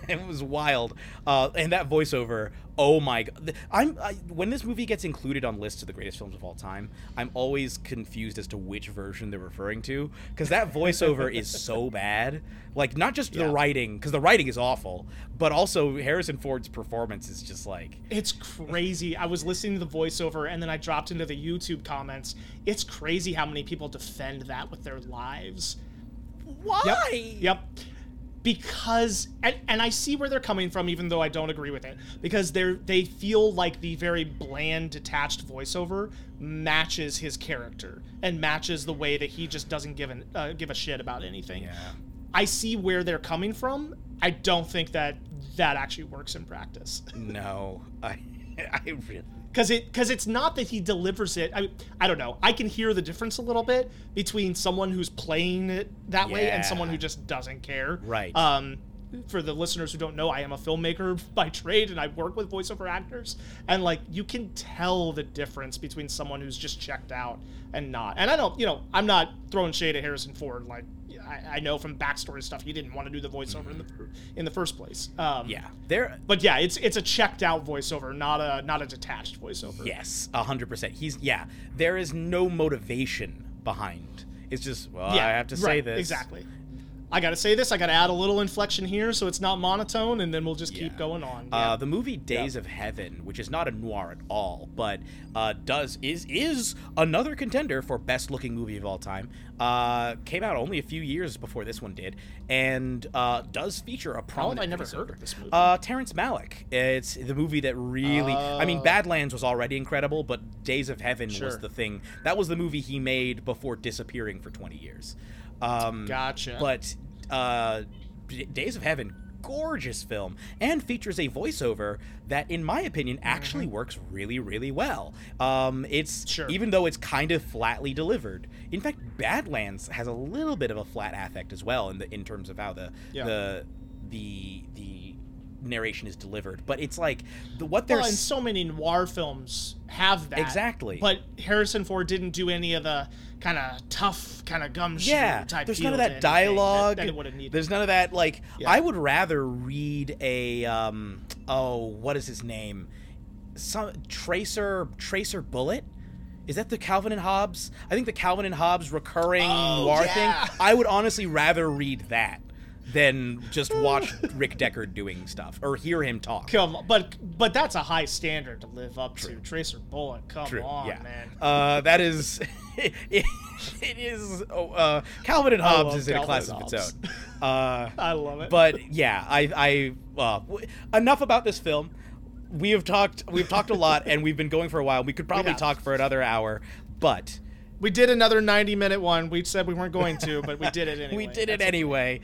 It was wild. And that voiceover, oh my God. When this movie gets included on lists of the greatest films of all time, I'm always confused as to which version they're referring to, because that voiceover is so bad. Like, not just the writing, because the writing is awful, but also Harrison Ford's performance is just like... It's crazy. I was listening to the voiceover, and then I dropped into the YouTube comments. It's crazy how many people defend that with their lives. Why? Yep. Because, and I see where they're coming from, even though I don't agree with it, because they feel like the very bland, detached voiceover matches his character and matches the way that he just doesn't give a shit about anything. Yeah. I see where they're coming from. I don't think that actually works in practice. No, I really... Because it's not that he delivers it. I don't know. I can hear the difference a little bit between someone who's playing it that way and someone who just doesn't care. Right. For the listeners who don't know, I am a filmmaker by trade, and I work with voiceover actors. And, like, you can tell the difference between someone who's just checked out and not. And I don't, I'm not throwing shade at Harrison Ford. Like, I know from backstory stuff, he didn't want to do the voiceover in the first place. But yeah, it's a checked out voiceover, not a detached voiceover. Yes, 100%. There is no motivation behind. It's just, I have to say this. Exactly. I got to say this. I got to add a little inflection here so it's not monotone, and then we'll just keep going on. Yeah. The movie Days of Heaven, which is not a noir at all, but is another contender for best-looking movie of all time, came out only a few years before this one did, and does feature a prominent... How have I never heard of this movie? Terrence Malick. It's the movie that really... Badlands was already incredible, but Days of Heaven was the thing. That was the movie he made before disappearing for 20 years. Gotcha. But Days of Heaven, gorgeous film, and features a voiceover that, in my opinion, actually works really, really well. It's even though it's kind of flatly delivered. In fact, Badlands has a little bit of a flat affect as well in terms of how the narration is delivered. But it's like and so many noir films have that. Exactly. But Harrison Ford didn't do any of the kind of tough, kind of gumshoe type. There's none of that dialogue. That it would have needed. There's none of that. Like, I would rather read a what is his name? Some Tracer Bullet. Is that the Calvin and Hobbes? I think the Calvin and Hobbes recurring noir thing. I would honestly rather read that than just watch Rick Deckard doing stuff or hear him talk. Come on, but that's a high standard to live up to. Tracer Bullet, come on, man. That is, it is. Calvin and Hobbes is in a class of its own. I love it. But yeah, I enough about this film. We have talked. We've talked a lot, and we've been going for a while. We could probably talk for another hour, but. We did another 90-minute one. We said we weren't going to, but we did it anyway.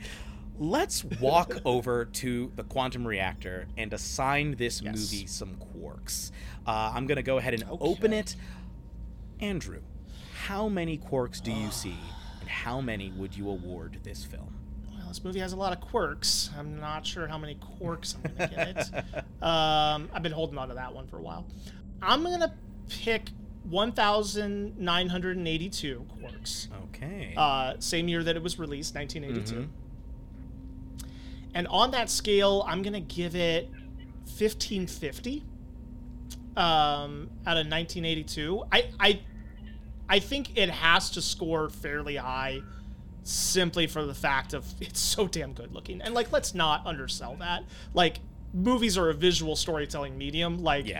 Let's walk over to the Quantum Reactor and assign this movie some quarks. I'm going to go ahead and open it. Andrew, how many quarks do you see, and how many would you award this film? Well, this movie has a lot of quirks. I'm not sure how many quarks I'm going to get it. I've been holding on to that one for a while. I'm going to pick 1,982 quarks. Okay. Same year that it was released, 1982. Mm-hmm. And on that scale, I'm going to give it 1,550 out of 1982. I think it has to score fairly high simply for the fact of it's so damn good looking. And, like, let's not undersell that. Like, movies are a visual storytelling medium. Like,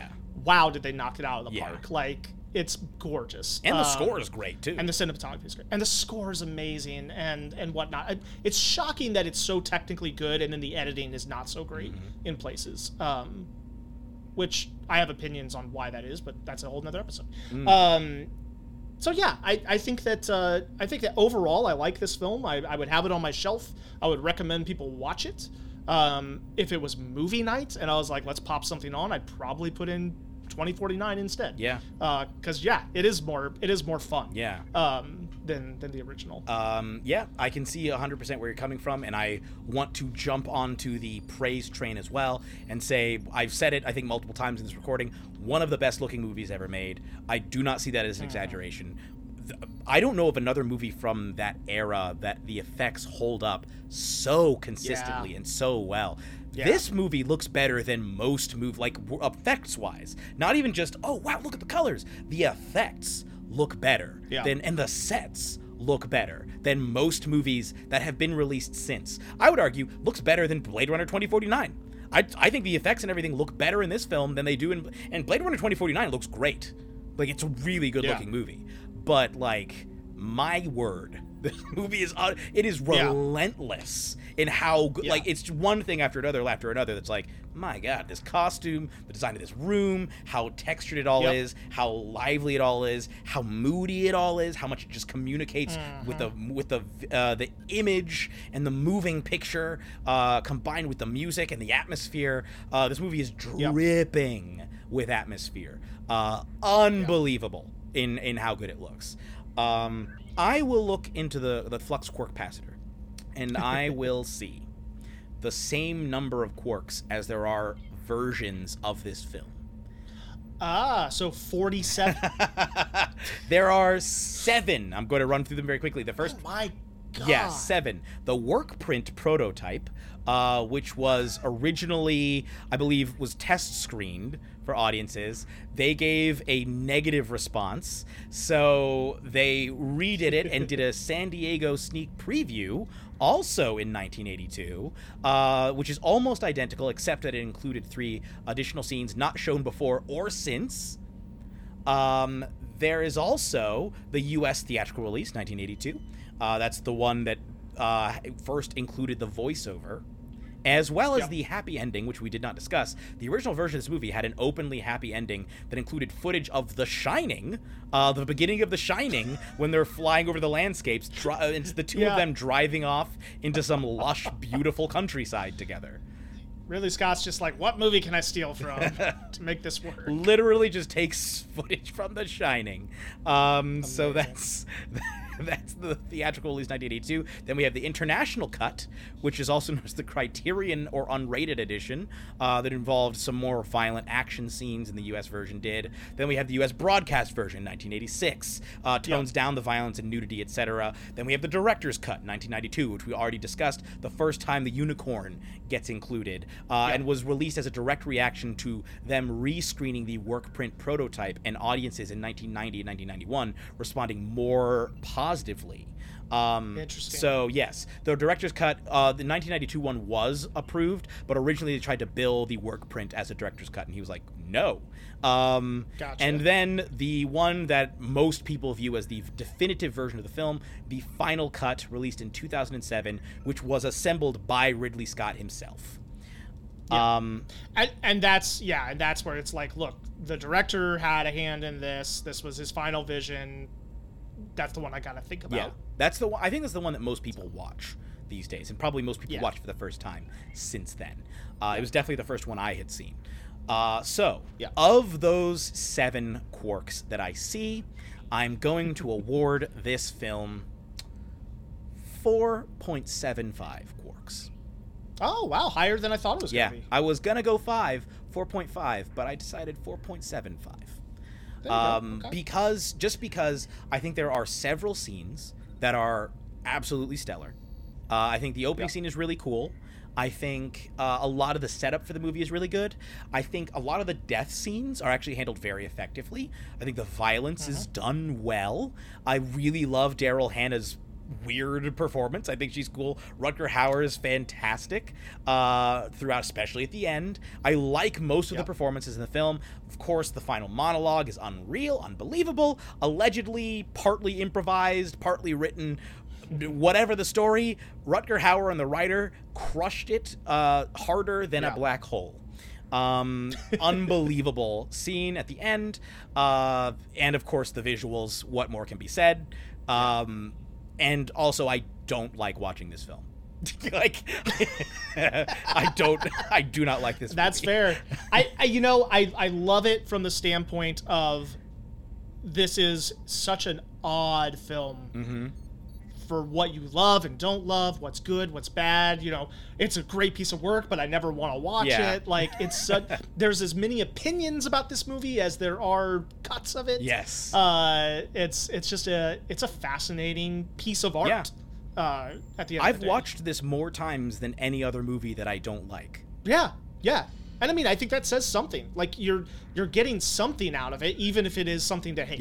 wow, did they knock it out of the park. Like... It's gorgeous. And the score is great, too. And the cinematography is great. And the score is amazing and whatnot. It's shocking that it's so technically good and then the editing is not so great in places, which I have opinions on why that is, but that's a whole nother episode. I think that overall I like this film. I would have it on my shelf. I would recommend people watch it. If it was movie night and I was like, let's pop something on, I'd probably put in 2049 instead. Yeah. Because it is more fun. Yeah. Than the original. Yeah, I can see 100% where you're coming from, and I want to jump onto the praise train as well and say I've said it I think multiple times in this recording. One of the best looking movies ever made. I do not see that as an exaggeration. I don't know of another movie from that era that the effects hold up so consistently and so well. Yeah. This movie looks better than most movies, like effects-wise. Not even just, oh, wow, look at the colors. The effects look better than, and the sets look better than most movies that have been released since. I would argue looks better than Blade Runner 2049. I think the effects and everything look better in this film than they do in, and Blade Runner 2049 looks great. Like, it's a really good-looking movie. But, like, my word, this movie is, it is relentless in how good, like, it's one thing after another that's like, my God, this costume, the design of this room, how textured it all is, how lively it all is, how moody it all is, how much it just communicates with the image and the moving picture combined with the music and the atmosphere. This movie is dripping with atmosphere. Unbelievable in how good it looks. I will look into the flux quark capacitor, and I will see the same number of quarks as there are versions of this film. Ah, so 47. There are 7. I'm going to run through them very quickly. The first, oh my God, 7. The work print prototype, which was originally, I believe, was test screened for audiences. They gave a negative response, so they redid it and did a San Diego sneak preview, also in 1982, which is almost identical, except that it included 3 additional scenes not shown before or since. There is also the U.S. theatrical release, 1982. That's the one that first included the voiceover, as well as the happy ending, which we did not discuss. The original version of this movie had an openly happy ending that included footage of The Shining, the beginning of The Shining, when they're flying over the landscapes, it's the two of them driving off into some lush, beautiful countryside together. Ridley Scott's just like, what movie can I steal from to make this work? Literally just takes footage from The Shining. So that's the theatrical release, 1982. Then we have the international cut, which is also known as the Criterion or Unrated edition, that involved some more violent action scenes than the U.S. version did. Then we have the U.S. broadcast version, 1986, tones down the violence and nudity, etc. Then we have the director's cut, 1992, which we already discussed, the first time the unicorn gets included, and was released as a direct reaction to them rescreening the work print prototype, and audiences in 1990 and 1991 responding more positively. Interesting. So yes, the director's cut, the 1992 one was approved, but originally they tried to bill the work print as a director's cut, and he was like, no. Gotcha. And then the one that most people view as the definitive version of the film, the final cut, released in 2007, which was assembled by Ridley Scott himself. Yeah. And that's where it's like, look, the director had a hand in this. This was his final vision. That's the one I gotta think about. Yeah, that's the one. I think that's the one that most people watch these days, and probably most people watch for the first time since then. It was definitely the first one I had seen. Of those 7 quarks that I see, I'm going to award this film 4.75 quarks. Oh, wow. Higher than I thought it was going to be. I was going to go 4.5, but I decided 4.75. Because I think there are several scenes that are absolutely stellar. I think the opening scene is really cool. I think a lot of the setup for the movie is really good. I think a lot of the death scenes are actually handled very effectively. I think the violence is done well. I really love Daryl Hannah's weird performance. I think she's cool. Rutger Hauer is fantastic throughout, especially at the end. I like most of the performances in the film. Of course, the final monologue is unreal, unbelievable, allegedly partly improvised, partly written, whatever the story. Rutger Hauer and the writer crushed it harder than a black hole. Unbelievable scene at the end. And of course, the visuals, what more can be said? And also, I don't like watching this film. I do not like this movie. That's fair. I love it from the standpoint of this is such an odd film for what you love and don't love, what's good, what's bad. You know, it's a great piece of work, but I never want to watch it. Like, it's there's as many opinions about this movie as there are cuts of it. Yes. It's just a fascinating piece of art. At the end of the day. I've watched this more times than any other movie that I don't like. Yeah, yeah. And I mean, I think that says something. Like, you're getting something out of it, even if it is something to hate.